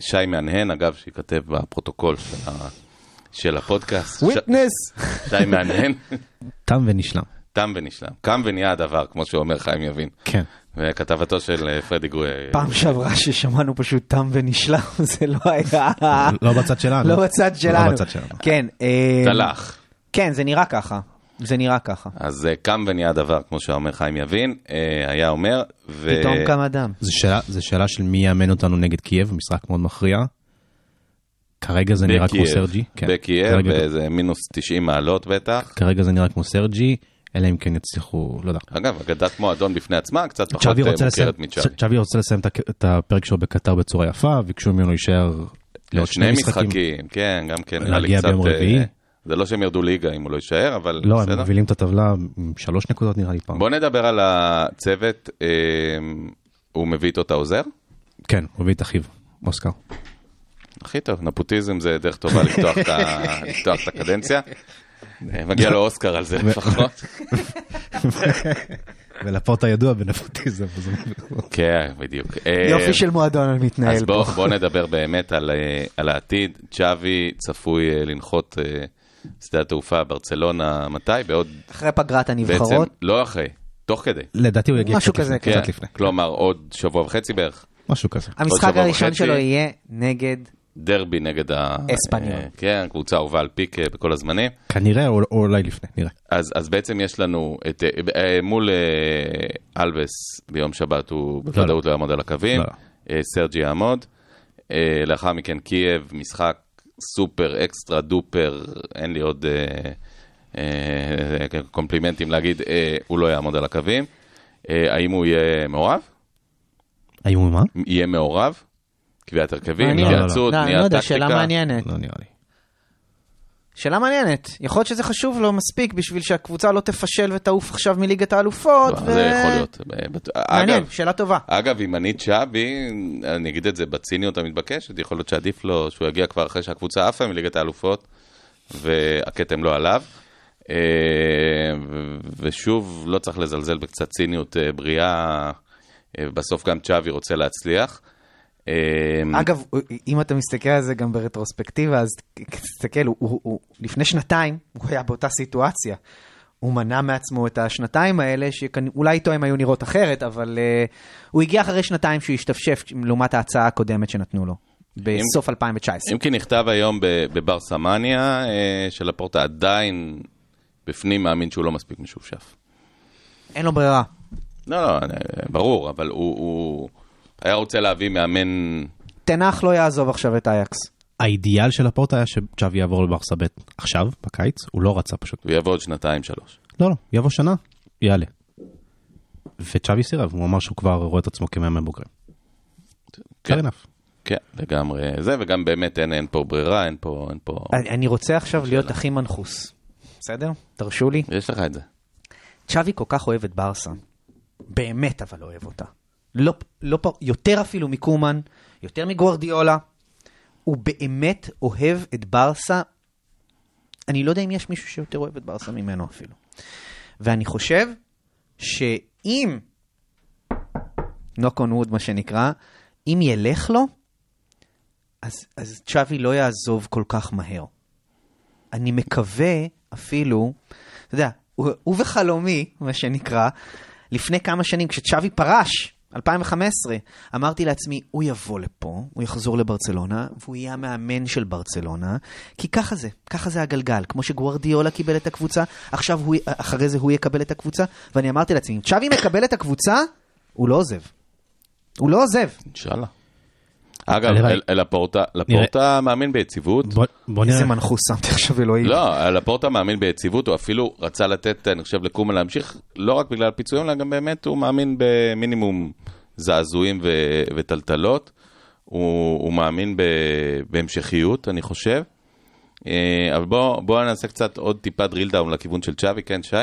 שי מענהן, אגב, שייכתב בפרוטוקול של, ה, של הפודקאסט. Witness! ש, שי מענהן. תם ונשלם. תם ונשלם. קם ונהיה הדבר, כמו שאומר חיים יבין. כן. וכתבתו של פרדי גוי. פעם שעברה ששמענו פשוט תם ונשלם, זה לא היה... לא בצד שלנו. לא בצד שלנו. לא בצד שלנו. כן. תלך. כן, זה נראה ככה. זה נראה ככה. אז קם ונהיה הדבר, כמו שאומר חיים יבין, היה אומר, ו... פתאום קם אדם. זו שאלה של מי יאמן אותנו נגד קייב, משחק מאוד מכריע. כרגע זה נראה כמו סרג'י. בקייב, זה מינוס תשעים מעלות בטח. כרגע זה נראה כמו סרג'י. אלא אם כן יצליחו, לא יודע. אגב, אגדת מועדון בפני עצמה, קצת פחות מוכרת מצ'אבי. צ'אבי רוצה לסיים את הפרק שלו בקטר בצורה יפה, וביקשו ממנו להישאר לעוד שני משחקים. כן, גם כן. להגיע ביום רביעי. זה לא שהם ירדו ליגה אם הוא לא יישאר, אבל... לא, הם מובילים את הטבלה עם שלוש נקודות נראה לי פעם. בוא נדבר על הצוות. הוא מביא איתו את העוזר? כן, הוא מביא את אחיו, אוסקר. הכי טוב, נפוטיזם זה דרך טובה לפתוח את הקדנציה. מגיע לו אוסקר על זה לפחות. ולפורטה ידוע בנפוטיזם. כן, בדיוק. יופי של מועדון על מתנהל. אז בואו נדבר באמת על העתיד. צ'אבי צפוי לנחות שדה התעופה ברצלונה, מתי? אחרי פגרת הנבחרות? לא אחרי, תוך כדי. לדעתי הוא יגיע קצת לפני. כלומר, עוד שבוע וחצי בערך. משהו כזה. המשחק הראשון שלו יהיה נגד... דרבי נגד ה... אספניה. כן, קבוצה הובה על פיק בכל הזמנים. כנראה, או אולי לפני, נראה. אז בעצם יש לנו את... מול אלבס ביום שבת, הוא בוודאות לא יעמוד על הקווים. סרג'י יעמוד. לאחר מכן קייב, משחק סופר, אקסטרה, דופר, אין לי עוד קומפלימנטים להגיד, הוא לא יעמוד על הקווים. האם הוא יהיה מעורב? האם הוא מה? יהיה מעורב? קביעת הרכבים, התייעצות, נהיה טקטיקה. לא יודע, שאלה מעניינת. לא נראה לי. שאלה מעניינת. יכול להיות שזה חשוב לו מספיק בשביל שהקבוצה לא תפשל ותעוף עכשיו מליגת האלופות. זה יכול להיות. מעניין, שאלה טובה. אגב, אם אני צ'אבי, אני אגיד את זה בציניות המתבקשת, יכול להיות שעדיף לו שהוא יגיע כבר אחרי שהקבוצה עפה מליגת האלופות, והקטם לא עליו. ושוב, לא צריך לזלזל בקצת ציניות בריאה. בסוף גם צ'אבי רוצה להצליח. אגב, אם אתה מסתכל על זה גם ברטרוספקטיבה, אז תסתכל, לפני שנתיים הוא היה באותה סיטואציה. הוא מנע מעצמו את השנתיים האלה, שאולי איתו הם היו נראות אחרת, אבל הוא הגיע אחרי שנתיים שהוא השתפשף לעומת ההצעה הקודמת שנתנו לו, בסוף אלפיים תשע עשרה. אם כי נכתב היום בבר סמניה, שלפורטה עדיין בפנים מאמין שהוא לא מספיק משופשף. אין לו ברירה. לא, לא, ברור, אבל הוא... היה רוצה להביא מאמן... תנח לא יעזוב עכשיו את אייקס. האידיאל של הפורט היה שצ'אבי יעבור לברסה ב' עכשיו, בקיץ, הוא לא רצה פשוט. הוא יעבור עוד שנתיים, שלוש. לא, לא, יעבור שנה, יעלה. וצ'אבי סירב, הוא אמר שהוא כבר רואה את עצמו כמאמן בוגרים. כן, כן, לגמרי זה, וגם באמת אין, אין פה ברירה, אין פה... אין פה... אני, אני רוצה עכשיו להיות הכי מנחוס. בסדר? תרשו לי. יש לך את זה. צ'אבי כל כך אוהב את ברסה. באמת, אבל אוהב אותה. לא, לא, יותר אפילו מקומן, יותר מגוארדיולה, הוא באמת אוהב את ברסה. אני לא יודע אם יש מישהו שיותר אוהב את ברסה ממנו אפילו. ואני חושב שאם, knock on wood מה שנקרא, אם ילך לו, אז, אז צ'אבי לא יעזוב כל כך מהר. אני מקווה אפילו, אתה יודע, הוא וחלומי, מה שנקרא, לפני כמה שנים, כשצ'אבי פרש, אלפיים וחמש עשרה, אמרתי לעצמי, הוא יבוא לפה, הוא יחזור לברצלונה, והוא יהיה המאמן של ברצלונה, כי ככה זה, ככה זה הגלגל, כמו שגוארדיולה קיבל את הקבוצה, עכשיו הוא, אחרי זה הוא יקבל את הקבוצה, ואני אמרתי לעצמי, אם צ'אבי מקבל את הקבוצה, הוא לא עוזב. הוא לא עוזב. אינשאללה. אגב, לפורטה, לפורטה מאמין ביציבות. איזה מנחוס שמתי עכשיו אלוהים. לא, לפורטה מאמין ביציבות, הוא אפילו רצה לתת, אני חושב, לקומן להמשיך, לא רק בגלל פיצויים, אלא גם באמת הוא מאמין במינימום זעזועים וטלטלות. הוא מאמין בהמשכיות, אני חושב. אבל בואו נעשה קצת עוד טיפה drill down לכיוון של צ'אבי, כן, שי?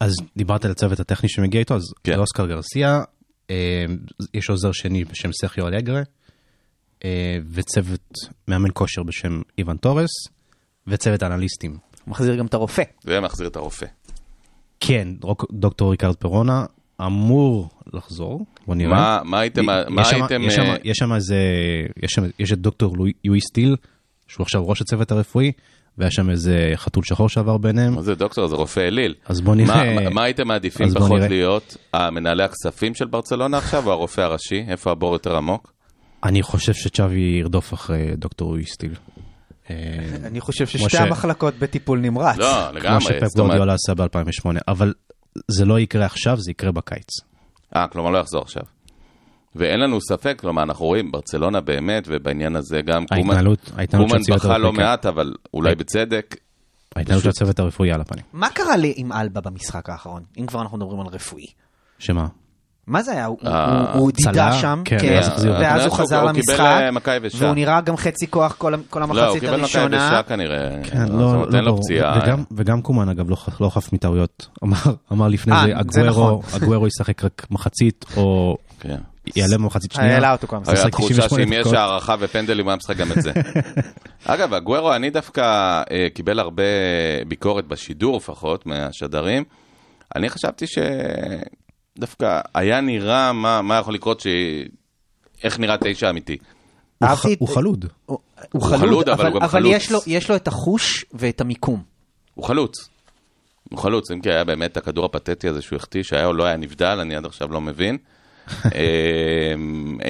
אז דיברת על הצוות הטכני שמגיע איתו, אז אוסקר גרסיה, יש עוזר שני בשם סרחיו אלגרה, וצוות מאמן כושר בשם איוון טורס, וצוות אנליסטים. הוא מחזיר גם את הרופא. זה מחזיר את הרופא. כן, דוקטור ריקרד פרונה אמור לחזור. מה הייתם? יש שם איזה, יש את דוקטור יואי סטיל, שהוא עכשיו ראש הצוות הרפואי, והיה שם איזה חתול שחור שעבר ביניהם. מה זה דוקטור? זה רופא אליל. אז בוא נראה. מה הייתם מעדיפים פחות להיות? מנהלי הכספים של ברצלונה עכשיו, או הרופא הראשי? איפה הבור יותר עמוק? אני חושב שצ'אבי ירדוף אחרי דוקטור איסטיל. אני חושב ששתי המחלקות בטיפול נמרץ. לא, לגמרי. כמו שפפ גוארדיולה עשה ב-אלפיים ושמונה, אבל זה לא יקרה עכשיו, זה יקרה בקיץ. אה, כלומר לא יחזור עכשיו. ואין לנו ספק, כלומר אנחנו רואים, ברצלונה באמת, ובעניין הזה גם קומן בחר לא מעט, אבל אולי בצדק. ההתנהלות של הצוות הרפואי על הפנים. מה קרה לי עם אלבה במשחק האחרון? אם כבר אנחנו מדברים על רפואי. שמה? מה זה היה? הוא דידה שם, ואז הוא חזר למשחק, והוא נראה גם חצי כוח כל המחצית הראשונה. לא, הוא קיבל מכאי ושעה כנראה, נותן לו פציעה. וגם קומן, אגב, לא חף מטעויות. אמר לפני זה, אגוארו ישחק רק מחצית, או יעלם מחצית שנייה. העלה אותו כמה. היה תחושה שאם יש הערכה ופנדלים, הוא המשחק גם את זה. אגב, אגוארו, אני דווקא קיבל הרבה ביקורת בשידור, לפחות, מהשדרים. אני חשבתי ש... דווקא היה נראה מה, מה יכול לקרות, ש... איך נראה תשע אמיתי. הוא, ח... הוא חלוד. הוא, הוא חלוד, חלוד, אבל, אבל, הוא אבל יש, לו, יש לו את החוש ואת המיקום. הוא חלוץ. הוא חלוץ, אם כי היה באמת הכדור הפתטי הזה שהוא החטיא, שהיה או לא היה נבדל, אני עד עכשיו לא מבין.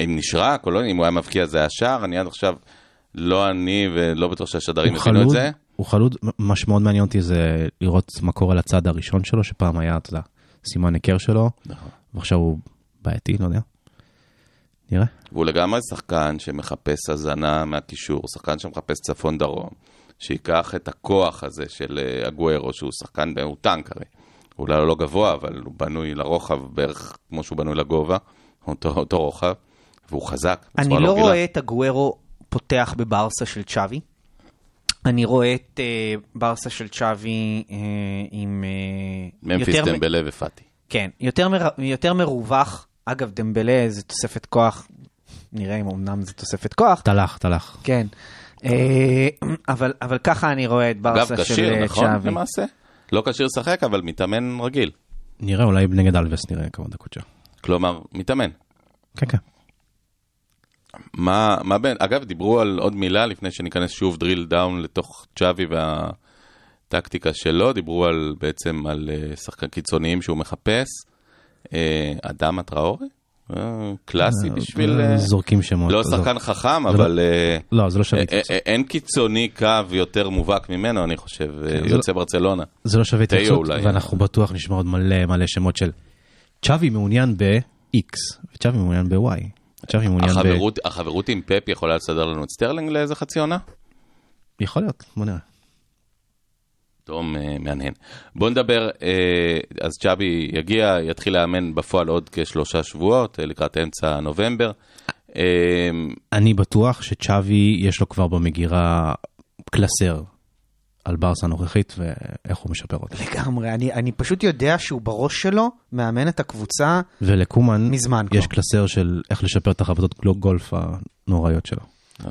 אם נשרק או לא, אם הוא היה מבקיע זה היה שער, אני עד עכשיו לא אני ולא בטוח שהשדרים יכולו את זה. הוא חלוד, מה שמאוד מעניין אותי זה לראות מקור על הצד הראשון שלו, שפעם היה, אתה יודע. סימן הכר שלו, ועכשיו הוא בעייתי, לא יודע. נראה. והוא לגמרי שחקן שמחפש הזנה מהקישור, שחקן שמחפש צפון דרום, שיקח את הכוח הזה של אגוארו, שהוא שחקן, הוא טנק הרי. הוא אולי לא גבוה, אבל הוא בנוי לרוחב, בערך כמו שהוא בנוי לגובה, אותו רוחב, והוא חזק. אני לא רואה את אגוארו פותח בברסה של צ'אבי. אני רואה את ברסה של צ'אבי עם... ממפיס דמבלה ופאטי. כן, יותר מרווח. אגב, דמבלה זה תוספת כוח. נראה אם אמנם זה תוספת כוח. תלך, תלך. כן. אבל ככה אני רואה את ברסה של צ'אבי. אגב, קשיר, נכון, למעשה? לא קשיר שחק, אבל מתאמן רגיל. נראה, אולי בנגד אלבס נראה כמה דקות שם. כלומר, מתאמן. כן, כן. מה, מה בין, אגב, דיברו על עוד מילה לפני שניכנס שוב דריל דאון לתוך צ'אבי והטקטיקה שלו, דיברו על, בעצם על שחקן קיצוניים שהוא מחפש, אדם הטראורי, קלאסי בשביל... זורקים שמות. לא שחקן חכם, אבל... לא, זה לא שווה התייחסות. אין קיצוני קו יותר מובהק ממנו, אני חושב, יוצא ברצלונה. זה לא שווה התייחסות, ואנחנו בטוח נשמע עוד מלא מלא שמות של צ'אבי מעוניין ב-X, וצ'אבי מעוניין ב-Y. החברות, ב... החברות עם פפ יכולה לסדר לנו את סטרלינג לאיזה חצי עונה? יכול להיות, בוא נראה. תום מעניין. בוא נדבר, אז צ'אבי יגיע, יתחיל לאמן בפועל עוד כשלושה שבועות, לקראת אמצע נובמבר. אני בטוח שצ'אבי יש לו כבר במגירה קלסר על ברסה הנוכחית, ואיך הוא משפר אותה. לגמרי, אני, אני פשוט יודע שהוא בראש שלו, מאמן את הקבוצה ולקומן מזמן יש כבר. קלסר של איך לשפר את החבטות גולף הנוראיות שלו.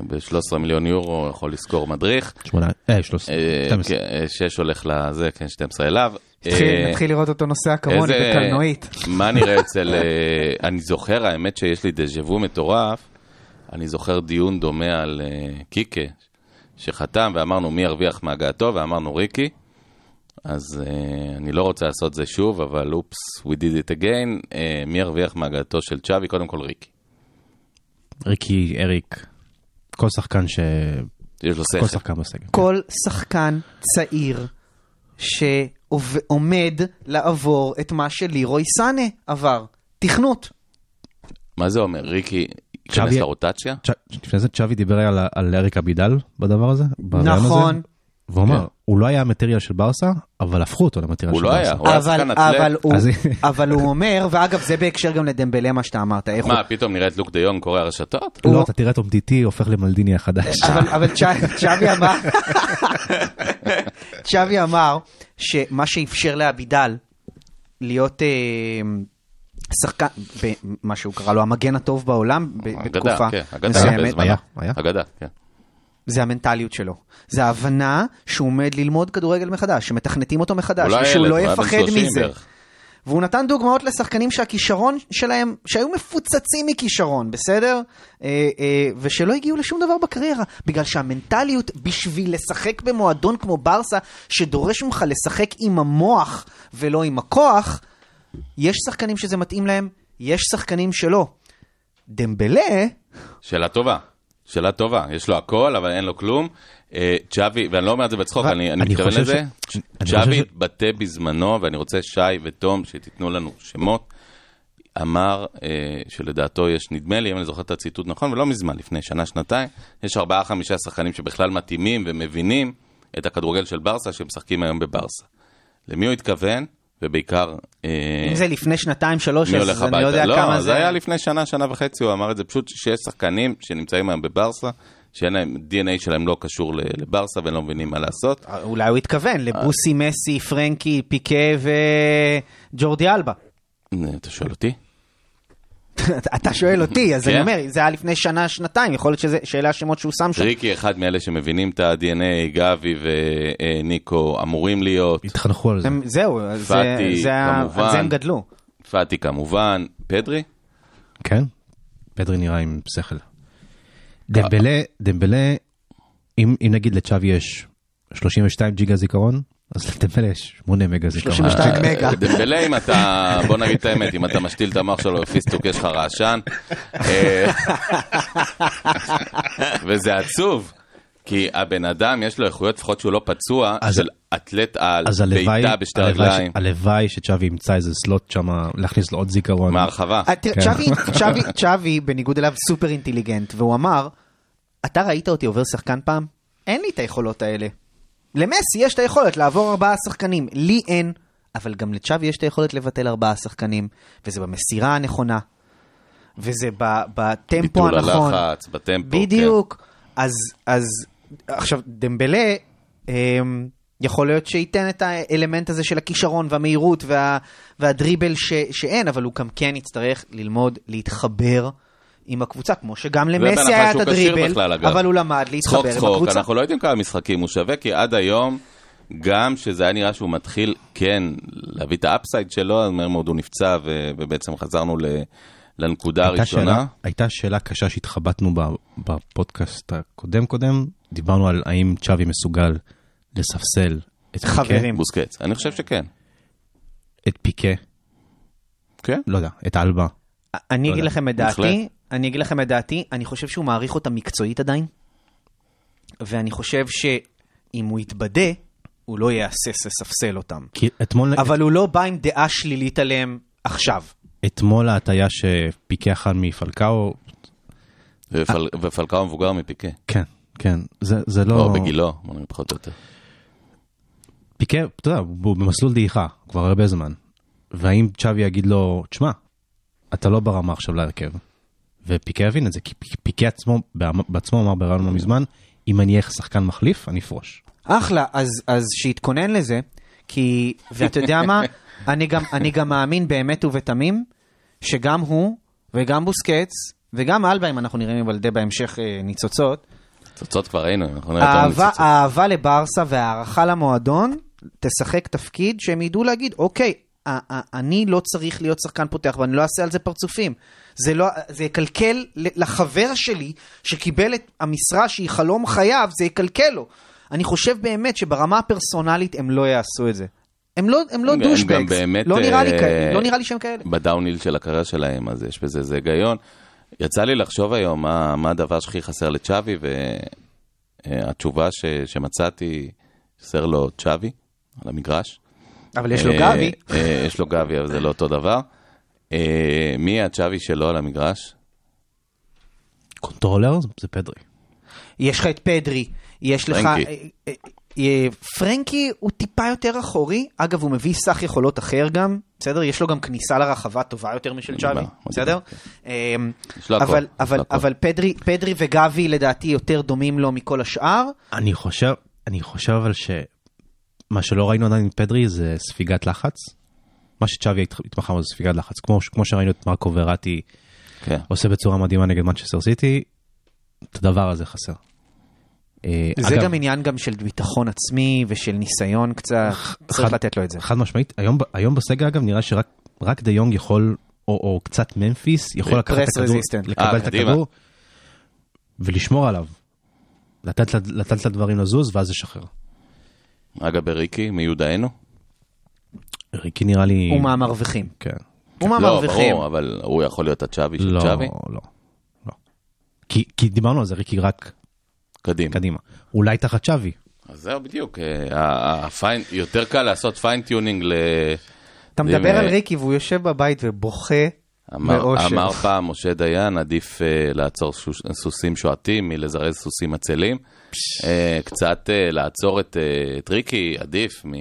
ב-שלושה עשר מיליון יורו יכול לזכור מדריך. שמונה, אה, שלוש עשרה, שתים עשרה. שש הולך לזה, כן, שתים עשרה אליו. נתחיל לראות אותו נוסע כמוני בקלנועית. מה נראה אצל... אני זוכר, האמת שיש לי דז'בו מטורף, אני זוכר דיון דומה על קיקה, שחתם, ואמרנו מי הרוויח מהגעתו, ואמרנו ריקי, אז uh, אני לא רוצה לעשות זה שוב, אבל אופס, we did it again, uh, מי הרוויח מהגעתו של צ'אבי, קודם כל ריקי. ריקי, אריק, כל שחקן ש... יש לו שחקן. כל שחקן בסגל. כל שחקן צעיר שעומד לעבור את מה שלירוי סאנה עבר, תכנות. מה זה אומר? ריקי... כנס לרוטציה? לפני זה צ'אבי דיבר על אריק אבידל בדבר הזה? נכון. והוא אומר, הוא לא היה המטריאל של ברסה, אבל הפכו אותו למטריאל של ברסה. הוא לא היה, הוא היה שחקן אטלט. אבל הוא אומר, ואגב זה בהקשר גם לדמבלה מה שאתה אמרת. מה, פתאום נראה את לוק דה יונג קורא הרשתות? לא, אתה תראה את אומדיטי הופך למלדיני החדש. אבל צ'אבי אמר, צ'אבי אמר שמה שאפשר לאבידל להיות... שחקן, מה שהוא קרא לו, המגן הטוב בעולם, בתקופה מסוימת. אגדה, כן. זה המנטליות שלו. זה ההבנה שהוא עומד ללמוד כדורגל מחדש, שמתכנתים אותו מחדש, ושהוא לא יפחד מזה. והוא נתן דוגמאות לשחקנים שהכישרון שלהם, שהיו מפוצצים מכישרון, בסדר? ושלא הגיעו לשום דבר בקריירה, בגלל שהמנטליות, בשביל לשחק במועדון כמו ברסה, שדורש ממך לשחק עם המוח ולא עם הכוח, יש שחקנים שזה מתאים להם, יש שחקנים שלא. דמבלה... שאלה טובה, שאלה טובה. יש לו הכל, אבל אין לו כלום. צ'אבי, ואני לא אומר את זה בצחוק, אני מתכוון לזה. צ'אבי התבטא בזמנו, ואני רוצה שי ותום שתיתנו לנו שמות, אמר שלדעתו יש, נדמה לי, אם אני זוכר את הציטוט נכון, ולא מזמן, לפני שנה, שנתיים, יש ארבעה, חמישה שחקנים שבכלל מתאימים ומבינים את הכדורגל של ברסה, שהם משחקים היום בברסה. למי הוא התכוון? ובעיקר... אם זה לפני שנתיים, שלוש, אז אני לא יודע כמה זה... לא, זה היה לפני שנה, שנה וחצי, הוא אמר את זה, פשוט שיש שחקנים שנמצאים היום בברסה, שאין להם, די אן איי שלהם לא קשור לברסה, והם לא מבינים מה לעשות. אולי הוא התכוון, לבוסי, מסי, פרנקי, פיקה וג'ורדי אלבה. אתה שואל אותי? אתה שואל אותי, אז אני אומר, זה היה לפני שנה, שנתיים, יכול להיות שזה שאלה השמות שהוא שם שם. ריקי, אחד מאלה שמבינים את ה-די אן איי, גבי וניקו אמורים להיות. התחנכו על זה. זהו, זה הם גדלו. פאטי כמובן, פדרי? כן, פדרי נראה עם שכל. דמבלה, דמבלה, אם נגיד לצ'אבי יש שלושים ושתיים ג'יגה זיכרון, אז לדמבלה יש שמונה מגה זיכרון. שלושים ושתיים מגה. דמבלה אם אתה, בוא נגיד את האמת, אם אתה משתיל את המוח שלו ופיסטוק יש לך רעשן, וזה עצוב, כי הבן אדם יש לו איכויות, לפחות שהוא לא פצוע, של אטלט על בעיטה בשתי רגליים. הלוואי שצ'אבי ימצא איזה סלוט שם, להכניס לו עוד זיכרון. מהרחבה. צ'אבי בניגוד אליו סופר אינטליגנט, והוא אמר, אתה ראית אותי עובר שחקן פעם? אין לי את היכולות האלה. למסי יש את היכולת לעבור ארבעה שחקנים, לי אין, אבל גם לצ'אבי יש את היכולת לבטל ארבעה שחקנים, וזה במסירה הנכונה, וזה בטמפו הנכון. ביטול הלחץ, בטמפו. בדיוק. אז, אז, עכשיו, דמבלה, יכול להיות שייתן את האלמנט הזה של הכישרון והמהירות והדריבל שאין, אבל הוא גם כן יצטרך ללמוד להתחבר עם הקבוצה, כמו שגם למסי היה את הדריבל, אבל הוא למד להתחבר עם הקבוצה. צחוק, צחוק, אנחנו לא יודעים כמה משחקים הוא שווה, כי עד היום, גם שזה היה נראה שהוא מתחיל, כן, להביא את האפסייד שלו, אז מאוד הוא נפצע, ובעצם חזרנו לנקודה הראשונה. הייתה שאלה קשה שהתחבטנו בפודקאסט הקודם-קודם, דיברנו על האם צ'אבי מסוגל לספסל את פיקה. בוסקץ, אני חושב שכן. את פיקה. כן? לא יודע, את אלבה. אני אגיד לכם את דעתי, אני אגיד לכם את דעתי, אני חושב שהוא מעריך אותה מקצועית עדיין, ואני חושב שאם הוא יתבדה, הוא לא יעסס לספסל אותם. אבל הוא לא בא עם דעה שלילית עליהם עכשיו. אתמול ההטיה שפיקה אכל מפלקאו... ופלקאו מבוגר מפיקה. כן, כן. זה לא... או בגילו, פחות או יותר. פיקה, אתה יודע, הוא במסלול דעיכה כבר הרבה זמן, והאם צ'אבי יגיד לו, תשמע, אתה לא ברמה עכשיו להרכב. ופיקי הבין את זה, כי פיקי עצמו, בעצמו אמר ברעיון מזמן, אם אני איך שחקן מחליף, אני אפרוש. אחלה, אז שיתכונן לזה, כי, ואתה יודע מה, אני גם מאמין באמת ובתמים, שגם הוא, וגם בוסקץ, וגם אלבה, אם אנחנו נראים בלדי בהמשך ניצוצות. ניצוצות כבר ראינו, אנחנו נראה יותר ניצוצות. האהבה לברסה והערכה למועדון, תשחק תפקיד שהם ידעו להגיד, אוקיי, אני לא צריך להיות שחקן פותח, ואני לא אעשה על זה פרצופים. זה לא, זה יקלקל לחבר שלי שקיבל את המשרה שהיא חלום חייו, זה יקלקל לו. אני חושב באמת שברמה הפרסונלית הם לא יעשו את זה. הם לא, הם לא דושבקס. לא נראה לי כאלה, לא נראה לי שהם כאלה. בדאוניל של הקריירה שלהם, אז יש בזה, זה היגיון. יצא לי לחשוב היום מה, מה הדבר שכי חסר לצ'אבי, והתשובה ש, שמצאתי, חסר לו צ'אבי על המגרש. אבל יש לו גבי. יש לו גבי, אבל זה לא אותו דבר. מי הצ'אבי שלו על המגרש? קונטרולר, זה פדרי. יש לך את פדרי. יש לך... פרנקי הוא טיפה יותר אחורי, אגב הוא מביא סך יכולות אחר גם, בסדר? יש לו גם כניסה לרחבה טובה יותר משל צ'אבי, בסדר? אבל אבל אבל פדרי פדרי וגבי לדעתי יותר דומים לו מכל השאר. אני חושב אני חושב אבל שמה שלא ראינו עדיין מפדרי זה ספיגת לחץ. מה שצ'אבי התמחה בו זה ספיגת לחץ, כמו כמו שראינו את מרקו וראטי עושה בצורה מדהימה נגד מנצ'סטר סיטי, את הדבר הזה חסר. זה גם עניין גם של ביטחון עצמי ושל ניסיון קצת, צריך לתת לו את זה. חד משמעית, היום בסגל אגב נראה שרק דה יונג יכול, או קצת ממפיס, יכול לקבל את הכדור ולשמור עליו, לתת לדברים לזוז ואז לשחרר. אגב בריקי, מיודענו? ריקי נראה לי... הוא מהמרוויחים. הוא מהמרוויחים. לא, אבל הוא יכול להיות הצ'אבי של צ'אבי? לא, לא. כי דיברנו על זה, ריקי רק... קדימה. קדימה. אולי תחת שווי. אז זהו בדיוק. יותר קל לעשות פיינטיונינג ל... אתה מדבר על ריקי והוא יושב בבית ובוכה מאושר. אמר פעם, משה דיין, עדיף לעצור סוסים שועטים מלזרז סוסים עצלים. קצת לעצור את ריקי, עדיף מ...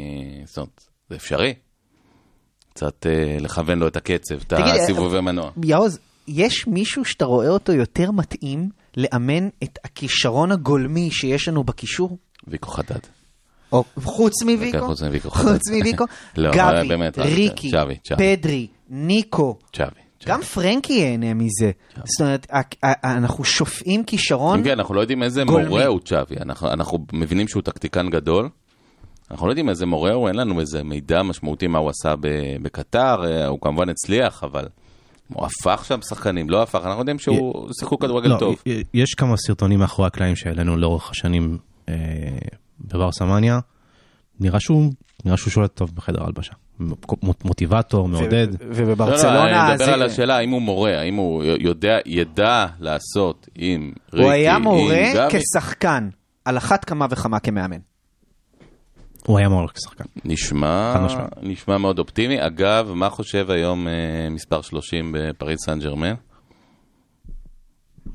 זאת אומרת, זה אפשרי. קצת לכוון לו את הקצב, את הסיבובי מנוע. יעוז, יש מישהו שאתה רואה אותו יותר מתאים לאמן את הכישרון הגולמי שיש לנו בקישור? ויקו חדד. או חוץ מויקו? חוץ מויקו חדד. חוץ מויקו? גבי, ריקי, פדרי, ניקו. גם פרנקי יענה מזה. זאת אומרת, אנחנו שופעים כישרון גולמי. אנחנו לא יודעים איזה מורה הוא צ'אבי. אנחנו מבינים שהוא טקטיקן גדול. אנחנו לא יודעים איזה מורה הוא. אין לנו איזה מידע משמעותי מה הוא עשה בקטר. הוא כמובן הצליח, אבל... הוא הפך שם שחקנים, לא הפך, אנחנו יודעים שהוא שיחקו כדורגל טוב. יש כמה סרטונים מאחורי הקלעים שהעלינו לאורך השנים בברסמניה, נראה שהוא שולט טוב בחדר הלבשה. מוטיבטור, מעודד. ובברצלונה... אני מדבר על השאלה, האם הוא מורה, האם הוא ידע לעשות עם ריקי, עם גבי. הוא היה מורה כשחקן, על אחת כמה וכמה כמאמן. הוא היה מורה כשחקן. נשמע מאוד אופטימי. אגב, מה חושב היום מספר שלושים בפריז סן ג'רמן?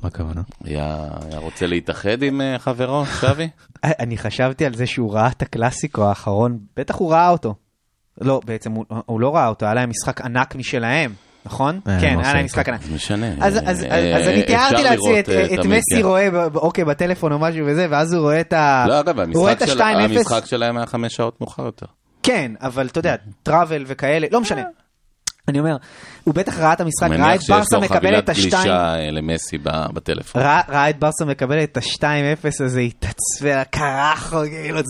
מה הכוונה? היה רוצה להתאחד עם חברו, שווי? אני חשבתי על זה שהוא ראה את הקלאסיקו האחרון, בטח הוא ראה אותו. לא, בעצם הוא לא ראה אותו, היה להם משחק ענק משלהם, נכון? כן, היה להם משחק ענק. משנה. אז אני תיארתי לעצמי את מסי רואה, אוקיי, בטלפון או משהו וזה, ואז הוא רואה את ה... לא, אגב, המשחק שלהם היה חמש שעות מאוחר יותר. כן, אבל אתה יודע, טראבל וכאלה, לא משנה. אני אומר, הוא בטח ראה את המשחק, ראה את ברסה מקבלת את השתיים... מניח שיש לו חבילת גלישה למסי בטלפון. ראה את ברסה מקבלת את השתיים אפס הזה, התעצבן, קרח,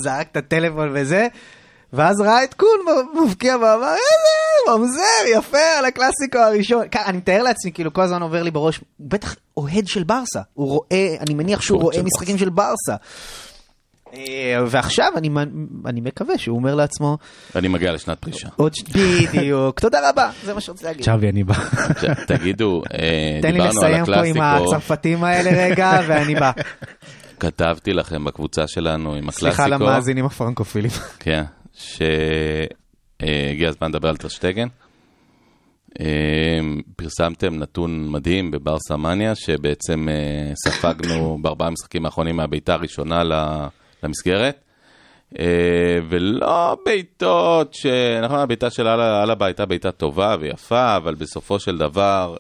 זרק את הטלפון וזה, ואז ראה את קון מובקיע ואמר, איזה, ממזר, יפה, על הקלאסיקו הראשון. אני מתאר לעצמי, כאילו כל הזמן עובר לי בראש, הוא בטח אוהד של ברסה, הוא רואה, אני מניח שהוא רואה משחקים של ברסה. ועכשיו אני, אני מקווה שהוא אומר לעצמו אני מגיע לשנת פרישה בדיוק, תודה רבה, זה מה שרוצה להגיד צ'אבי אני בא תגידו, תן לי לסיים פה עם הצרפתים האלה רגע ואני בא כתבתי לכם בקבוצה שלנו עם הקלאסיקו סליחה למאזינים הפרנקופילים כן, שהגיע הזמן לדבר על טר שטגן פרסמתם נתון מדהים בברסה מניה שבעצם ספגנו בארבעה משחקים האחרונים מהביתה הראשונה ל... למסגרת, ולא ביתות, שנכון, הביתה של על הביתה, ביתה טובה ויפה, אבל בסופו של דבר,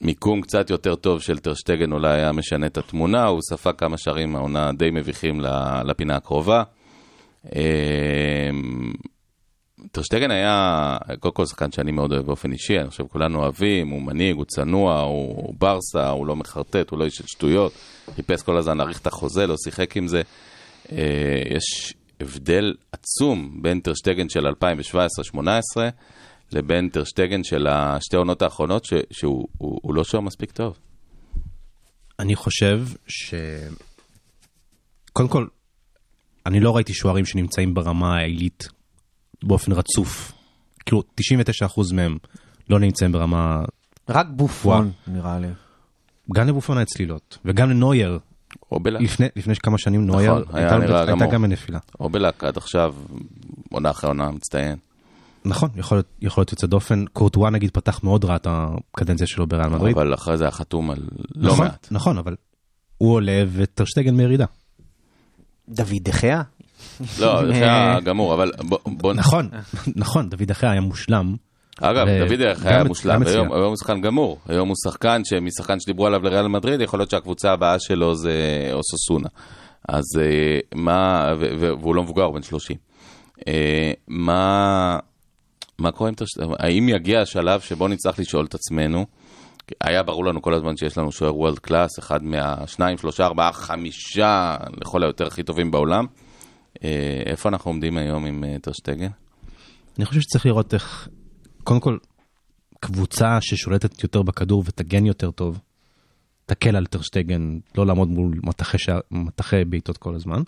מיקום קצת יותר טוב של טר שטגן אולי היה משנה את התמונה, הוא ספג כמה שערים העונה די מביכים לפינה הקרובה. טר שטגן היה, קודם כל שחקן שאני מאוד אוהב באופן אישי, אני חושב כולנו אוהבים, הוא מנהיג, הוא צנוע, הוא ברסה, הוא לא מחרטט, הוא לא איש של שטויות, חיפש כל הזמן, עריך את החוזה, לא שיחק עם זה. יש הבדל עצום בין טר שטגן של אלפיים שבע עשרה שמונה עשרה לבין טר שטגן של השתי עונות האחרונות, ש, שהוא הוא, הוא לא שואר מספיק טוב. אני חושב ש... קודם כל, אני לא ראיתי שוארים שנמצאים ברמה העילית באופן רצוף. כאילו, תשעים ותשע אחוז מהם לא נמצאים ברמה... רק בופון, נראה לי. גם לבופון הצלילות, וגם לנויר. או בלאק. לפני, לפני כמה שנים נויר נכון, הייתה, הייתה, הייתה גם בנפילה. או בלאק, עד עכשיו, עונה אחרי עונה מצטיין. נכון, יכול להיות יוצא דופן. קורטואה נגיד פתח מאוד רע את הקדנציה שלו בריאל מדריד. אבל אחרי זה החתום על לא מעט. נכון, אבל הוא עולה וטר שטגן מירידה. דוד דחיה? לא, דחיה גמור, אבל בוא... נכון, נכון, דוד דחיה היה מושלם. אגב, דוד דחיה היה מושלם, היום הוא שחקן גמור. היום הוא שחקן שמשחקן שדיברו עליו לריאל מדריד, יכול להיות שהקבוצה הבאה שלו זה אוססונה. אז מה... והוא לא מבוגר, הוא בן שלושים. מה... מה קורה עם תרשת? האם יגיע השלב שבו נצטרך לשאול את עצמנו? היה ברור לנו כל הזמן שיש לנו שוער וולד קלאס, אחד מהשניים, שלושה, ארבעה, חמישה, לכל היותר הכי טובים בעולם. איפה אנחנו עומדים היום עם טר שטגן? אני חושב שצריך לראות איך, קודם כל, קבוצה ששולטת יותר בכדור ותגן יותר טוב, תקל על טר שטגן, לא לעמוד מול מתחי בעיטות כל הזמן.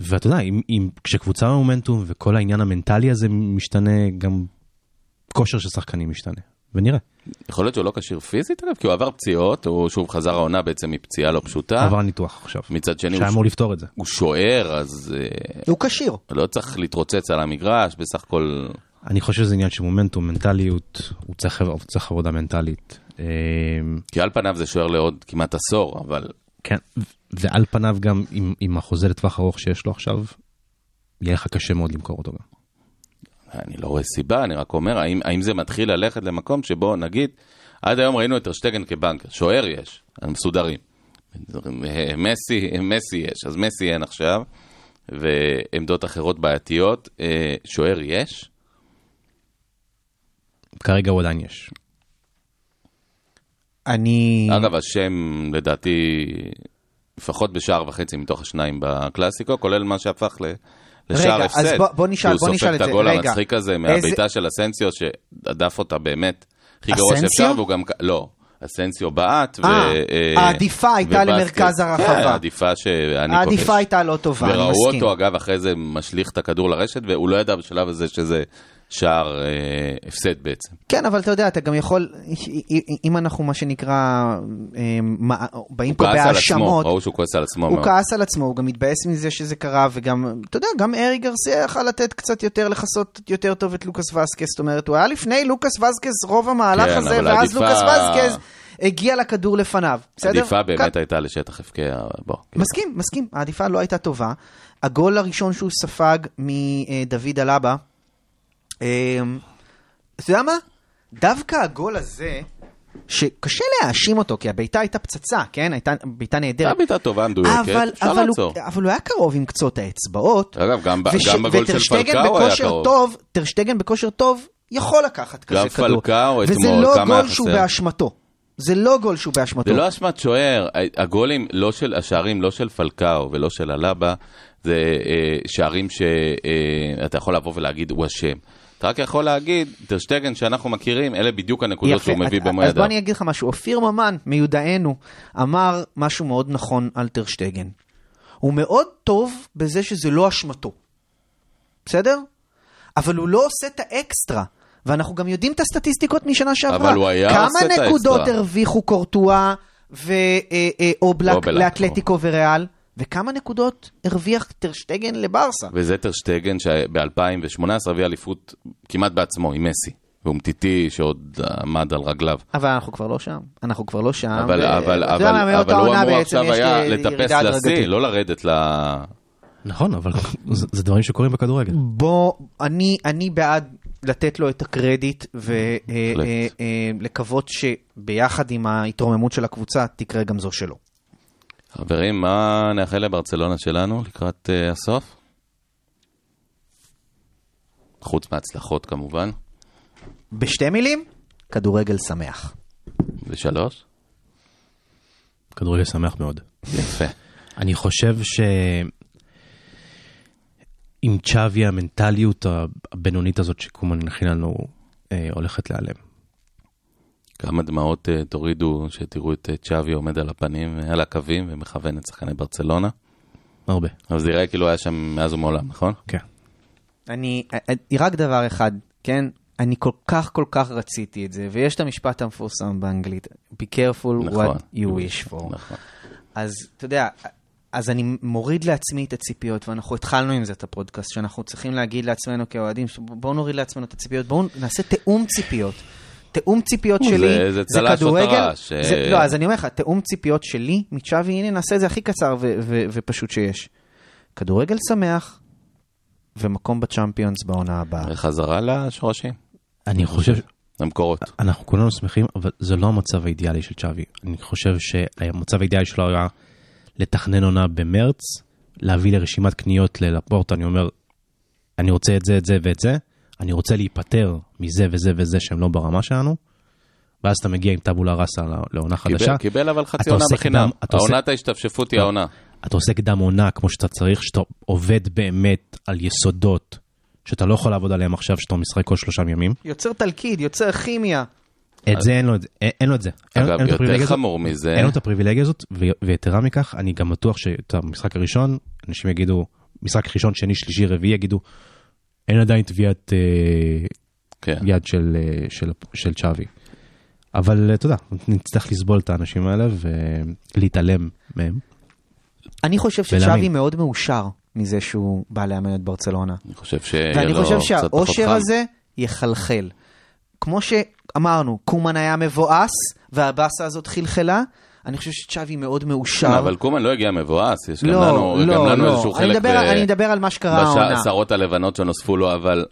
ואתה יודע, אם, אם, כשקבוצה המומנטום וכל העניין המנטלי הזה משתנה, גם כושר של שחקנים משתנה. ונראה. יכול להיות שהוא לא קשיר פיזית, אגב, כי הוא עבר פציעות, הוא שוב חזר העונה בעצם מפציעה לא פשוטה. עבר ניתוח עכשיו. מצד שני, הוא, ש... לפתור את זה. הוא שוער, אז... הוא קשיר. לא צריך להתרוצץ על המגרש, בסך כל... אני חושב שזה עניין שמומנטום, מנטליות, הוא צריך, הוא צריך עבודה מנטלית. כי על פניו זה שוער לעוד כמעט עשור, אבל... כן, ועל פניו גם עם, עם החוזה לטווח ארוך שיש לו עכשיו, יהיה לך קשה מאוד למכור אותו גם. אני לא רואה סיבה, אני רק אומר, האם, האם זה מתחיל ללכת למקום שבו נגיד, עד היום ראינו את הרשטגן כבנקר, שוער יש, הם מסודרים. מסי, מסי יש, אז מסי אין עכשיו, ועמדות אחרות בעייתיות, שוער יש? כרגע הוא עדיין יש. אני... אגב, השם לדעתי לפחות בשער וחצי מתוך השניים בקלאסיקו, כולל מה שהפך לשער הפסד. רגע, אז בוא, בוא נשאל, בוא נשאל את זה. הוא סופק את הגול המצחיק הזה מהביתה של אסנסיו, שעדף אותה באמת הכי גרוע שאפשר, והוא גם... לא, אסנסיו בעט. העדיפה הייתה למרכז הרחבה. העדיפה שאני כופש. העדיפה הייתה לא טובה, אני מסכים. וראו אותו, אגב, אחרי זה משליך את הכדור לרשת, והוא לא ידע בשלב הזה שזה... שער אה, הפסד בעצם. כן, אבל אתה יודע, אתה גם יכול, אם אנחנו מה שנקרא, אה, מה, באים פה בהשמות, ראו שהוא כועס על עצמו. הוא מאוד. כעס על עצמו, הוא גם מתבאס מזה שזה קרה, וגם, אתה יודע, גם ארי גרסיה יכל לתת קצת יותר, לחסות יותר טוב את לוקאס וסקס, זאת אומרת, הוא היה לפני לוקאס וסקס רוב המהלך כן, הזה, ואז עדיפה... לוקאס וסקס הגיע לכדור לפניו. העדיפה באמת כ... הייתה לשטח הפקע. בוא, מסכים, כן. מסכים, העדיפה לא הייתה טובה. הגול הראשון שהוא ספג מדוד אלאבה, אתה יודע מה? דווקא הגול הזה שקשה להאשים אותו, כי הביתה הייתה פצצה, כן? הביתה נהדרת, הביתה טובה, מדויקת, אבל הוא היה קרוב עם קצות האצבעות. אגב, גם בגול של פלקאו היה קרוב. טר שטגן בכושר טוב יכול לקחת כזה כדור, וזה לא גול שהוא באשמתו. זה לא גול שהוא באשמתו. זה לא אשמת שוער. הגולים, לא של השערים, לא של פלקאו ולא של אלאבה, זה שערים שאתה יכול לבוא ולהגיד הוא אשם. אתה רק יכול להגיד, טר שטגן שאנחנו מכירים, אלה בדיוק הנקודות שהוא מביא במועדה. אז בוא אני אגיד לך משהו. אופיר ממן, מיודענו, אמר משהו מאוד נכון על טר שטגן. הוא מאוד טוב בזה שזה לא אשמתו. בסדר? אבל הוא לא עושה את האקסטרה. ואנחנו גם יודעים את הסטטיסטיקות משנה שעברה. כמה נקודות הרוויחו קורטואה ואובלק לאטלטיקו וריאל? וכמה נקודות הרוויח טר שטגן לברסה. וזה טר שטגן שב-אלפיים שמונה עשרה הרוויח אליפות כמעט בעצמו עם מסי. והוא מטיטי שעוד עמד על רגליו. אבל אנחנו כבר לא שם. אנחנו כבר לא שם. אבל, ו... אבל, אבל, אבל, אבל הוא אמור עכשיו היה לטפס לסי, לא לרדת ל... נכון, אבל זה, זה דברים שקורים בכדורגל. בוא, אני, אני בעד לתת לו את הקרדיט ולקוות שביחד עם ההתרוממות של הקבוצה תקרה גם זו שלו. חברים, מה נאחל לברצלונה שלנו לקראת uh, הסוף? חוץ מהצלחות כמובן. בשתי מילים, כדורגל שמח. ושלוש? כדורגל שמח מאוד. יפה. אני חושב ש... עם צ'אבי המנטליות הבינונית הזאת שקומן נכין לנו אה, הולכת להיעלם. כמה דמעות אה, תורידו שתראו את אה, צ'אבי עומד על הפנים, על הקווים ומכוון את שחקני ברצלונה. הרבה. אבל זה יראה כאילו היה שם מאז ומעולם, נכון? כן. אני, רק דבר אחד, כן? אני כל כך כל כך רציתי את זה, ויש את המשפט המפורסם באנגלית, be careful what you wish for. אז אתה יודע, אז אני מוריד לעצמי את הציפיות, ואנחנו התחלנו עם זה את הפודקאסט, שאנחנו צריכים להגיד לעצמנו כאוהדים, בואו נוריד לעצמנו את הציפיות, בואו נעשה תאום ציפיות. תאום ציפיות שלי, זה כדורגל. לא, אז אני אומר לך, תאום ציפיות שלי, מצ'אבי, הנה נעשה את זה הכי קצר ופשוט שיש. כדורגל שמח, ומקום בצ'אמפיונס בעונה הבאה. חזרה לשורשים. אני חושב... למקורות. אנחנו כולנו שמחים, אבל זה לא המצב האידיאלי של צ'אבי. אני חושב שהמצב האידיאלי שלו היה לתכנן עונה במרץ, להביא לרשימת קניות ללפורט, אני אומר, אני רוצה את זה, את זה ואת זה, אני רוצה להיפטר מזה וזה וזה שהם לא ברמה שלנו, ואז אתה מגיע עם טבולה רסה לעונה חדשה. קיבל אבל חצי עונה בחינם. העונה ההשתפשפות היא העונה. אתה עושה קדם עונה כמו שאתה צריך, שאתה עובד באמת על יסודות, שאתה לא יכול לעבוד עליהם עכשיו, שאתה משחק כל שלושה ימים. יוצר תלקיד, יוצר כימיה. את זה אין לו את זה. אין לו את זה. אגב, יותר חמור מזה. אין לו את הפריבילגיה הזאת, ויתרה מכך, אני גם בטוח שאת המשחק הראשון, אנשים יגידו, משחק ראשון, שני, שלישי, רביעי, יגידו, אין עדיין תביעת יד של צ'אבי. אבל תודה, נצטרך לסבול את האנשים האלה ולהתעלם מהם. אני חושב שצ'אבי מאוד מאושר מזה שהוא בא לאמן את ברצלונה. אני חושב שיהיה לו... ואני חושב שהאושר הזה יחלחל. כמו שאמרנו, קומן היה מבואס, והבאסה הזאת חלחלה, אני חושב שצ'אבי מאוד מאושר. אבל קומן לא הגיע מבואס, יש גם לנו איזשהו חלק... אני מדבר על מה שקרה העונה. בשערות הלבנות שנוספו לו, אבל...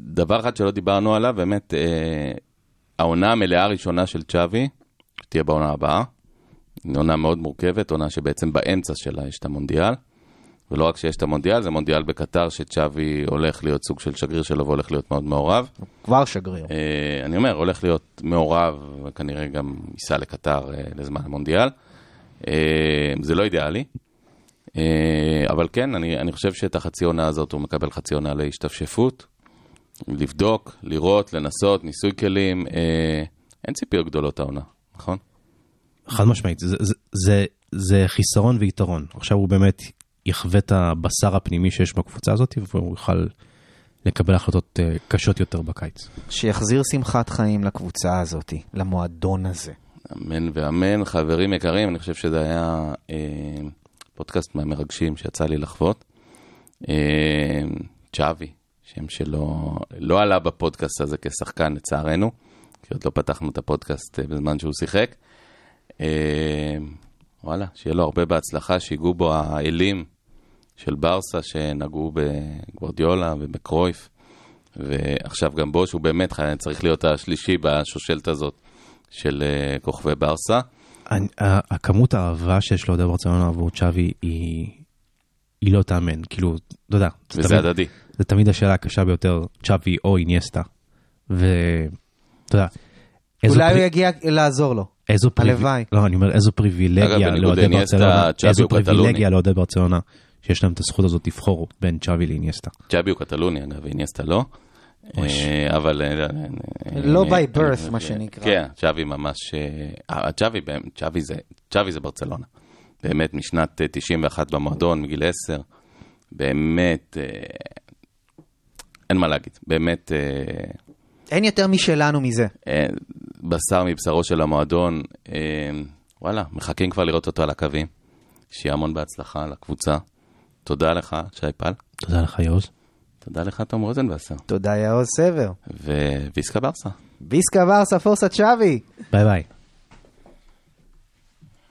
דבר אחד שלא דיברנו עליו, באמת, העונה המלאה הראשונה של צ'אבי, שתהיה בעונה הבאה, עונה מאוד מורכבת, עונה שבעצם באמצע שלה יש את המונדיאל, ולא רק שיש את המונדיאל, זה מונדיאל בקטר שצ'אבי הולך להיות סוג של שגריר שלו, והולך להיות מאוד מעורב. כבר שגריר. אה, אני אומר, הולך להיות מעורב, וכנראה גם ייסע לקטר אה, לזמן המונדיאל. אה, זה לא אידיאלי, אה, אבל כן, אני, אני חושב שאת החצי עונה הזאת הוא מקבל חצי עונה להשתפשפות, לבדוק, לראות, לנסות, ניסוי כלים, אה, אין ציפיות גדולות העונה, נכון? חד משמעית, זה, זה, זה, זה חיסרון ויתרון. עכשיו הוא באמת יחווה את הבשר הפנימי שיש בקבוצה הזאת, והוא יוכל לקבל החלטות קשות יותר בקיץ. שיחזיר שמחת חיים לקבוצה הזאת, למועדון הזה. אמן ואמן, חברים יקרים, אני חושב שזה היה אה, פודקאסט מהמרגשים שיצא לי לחוות. אה, צ'אבי, שם שלא לא עלה בפודקאסט הזה כשחקן לצערנו, כי עוד לא פתחנו את הפודקאסט בזמן שהוא שיחק. וואלה, שיהיה לו הרבה בהצלחה, שיגעו בו האלים של ברסה שנגעו בגוורדיולה ובקרויף, ועכשיו גם בו שהוא באמת צריך להיות השלישי בשושלת הזאת של כוכבי ברסה. הכמות האהבה שיש לו עוד ברצלונה עבור צ'אבי היא לא תאמן, כאילו, לא יודע, וזה הדדי. זה תמיד השאלה הקשה ביותר, צ'אבי או איניאסטה, ואתה יודע, אולי הוא יגיע לעזור לו. איזו פריבילגיה, לא, אני אומר, איזו פריבילגיה לעודד ברצלונה, איזו פריבילגיה לעודד ברצלונה, שיש להם את הזכות הזאת לבחור בין צ'אבי לאיניאסטה. צ'אבי הוא קטלוני, אגב, איניאסטה לא, אבל... לא by birth, מה שנקרא. כן, צ'אבי ממש... צ'אבי זה ברצלונה. באמת, משנת תשעים ואחת במועדון, מגיל עשר, באמת... אין מה להגיד, באמת... אין יותר משלנו מזה. בשר מבשרו של המועדון, וואלה, מחכים כבר לראות אותו על הקווים. שיהיה המון בהצלחה לקבוצה. תודה לך, שי פל. תודה לך, יעוז. תודה לך, תום רוזנבסר. תודה, יעוז סבר. וויסקה ברסה. ויסקה ברסה, פורסה צ'אבי. ביי ביי.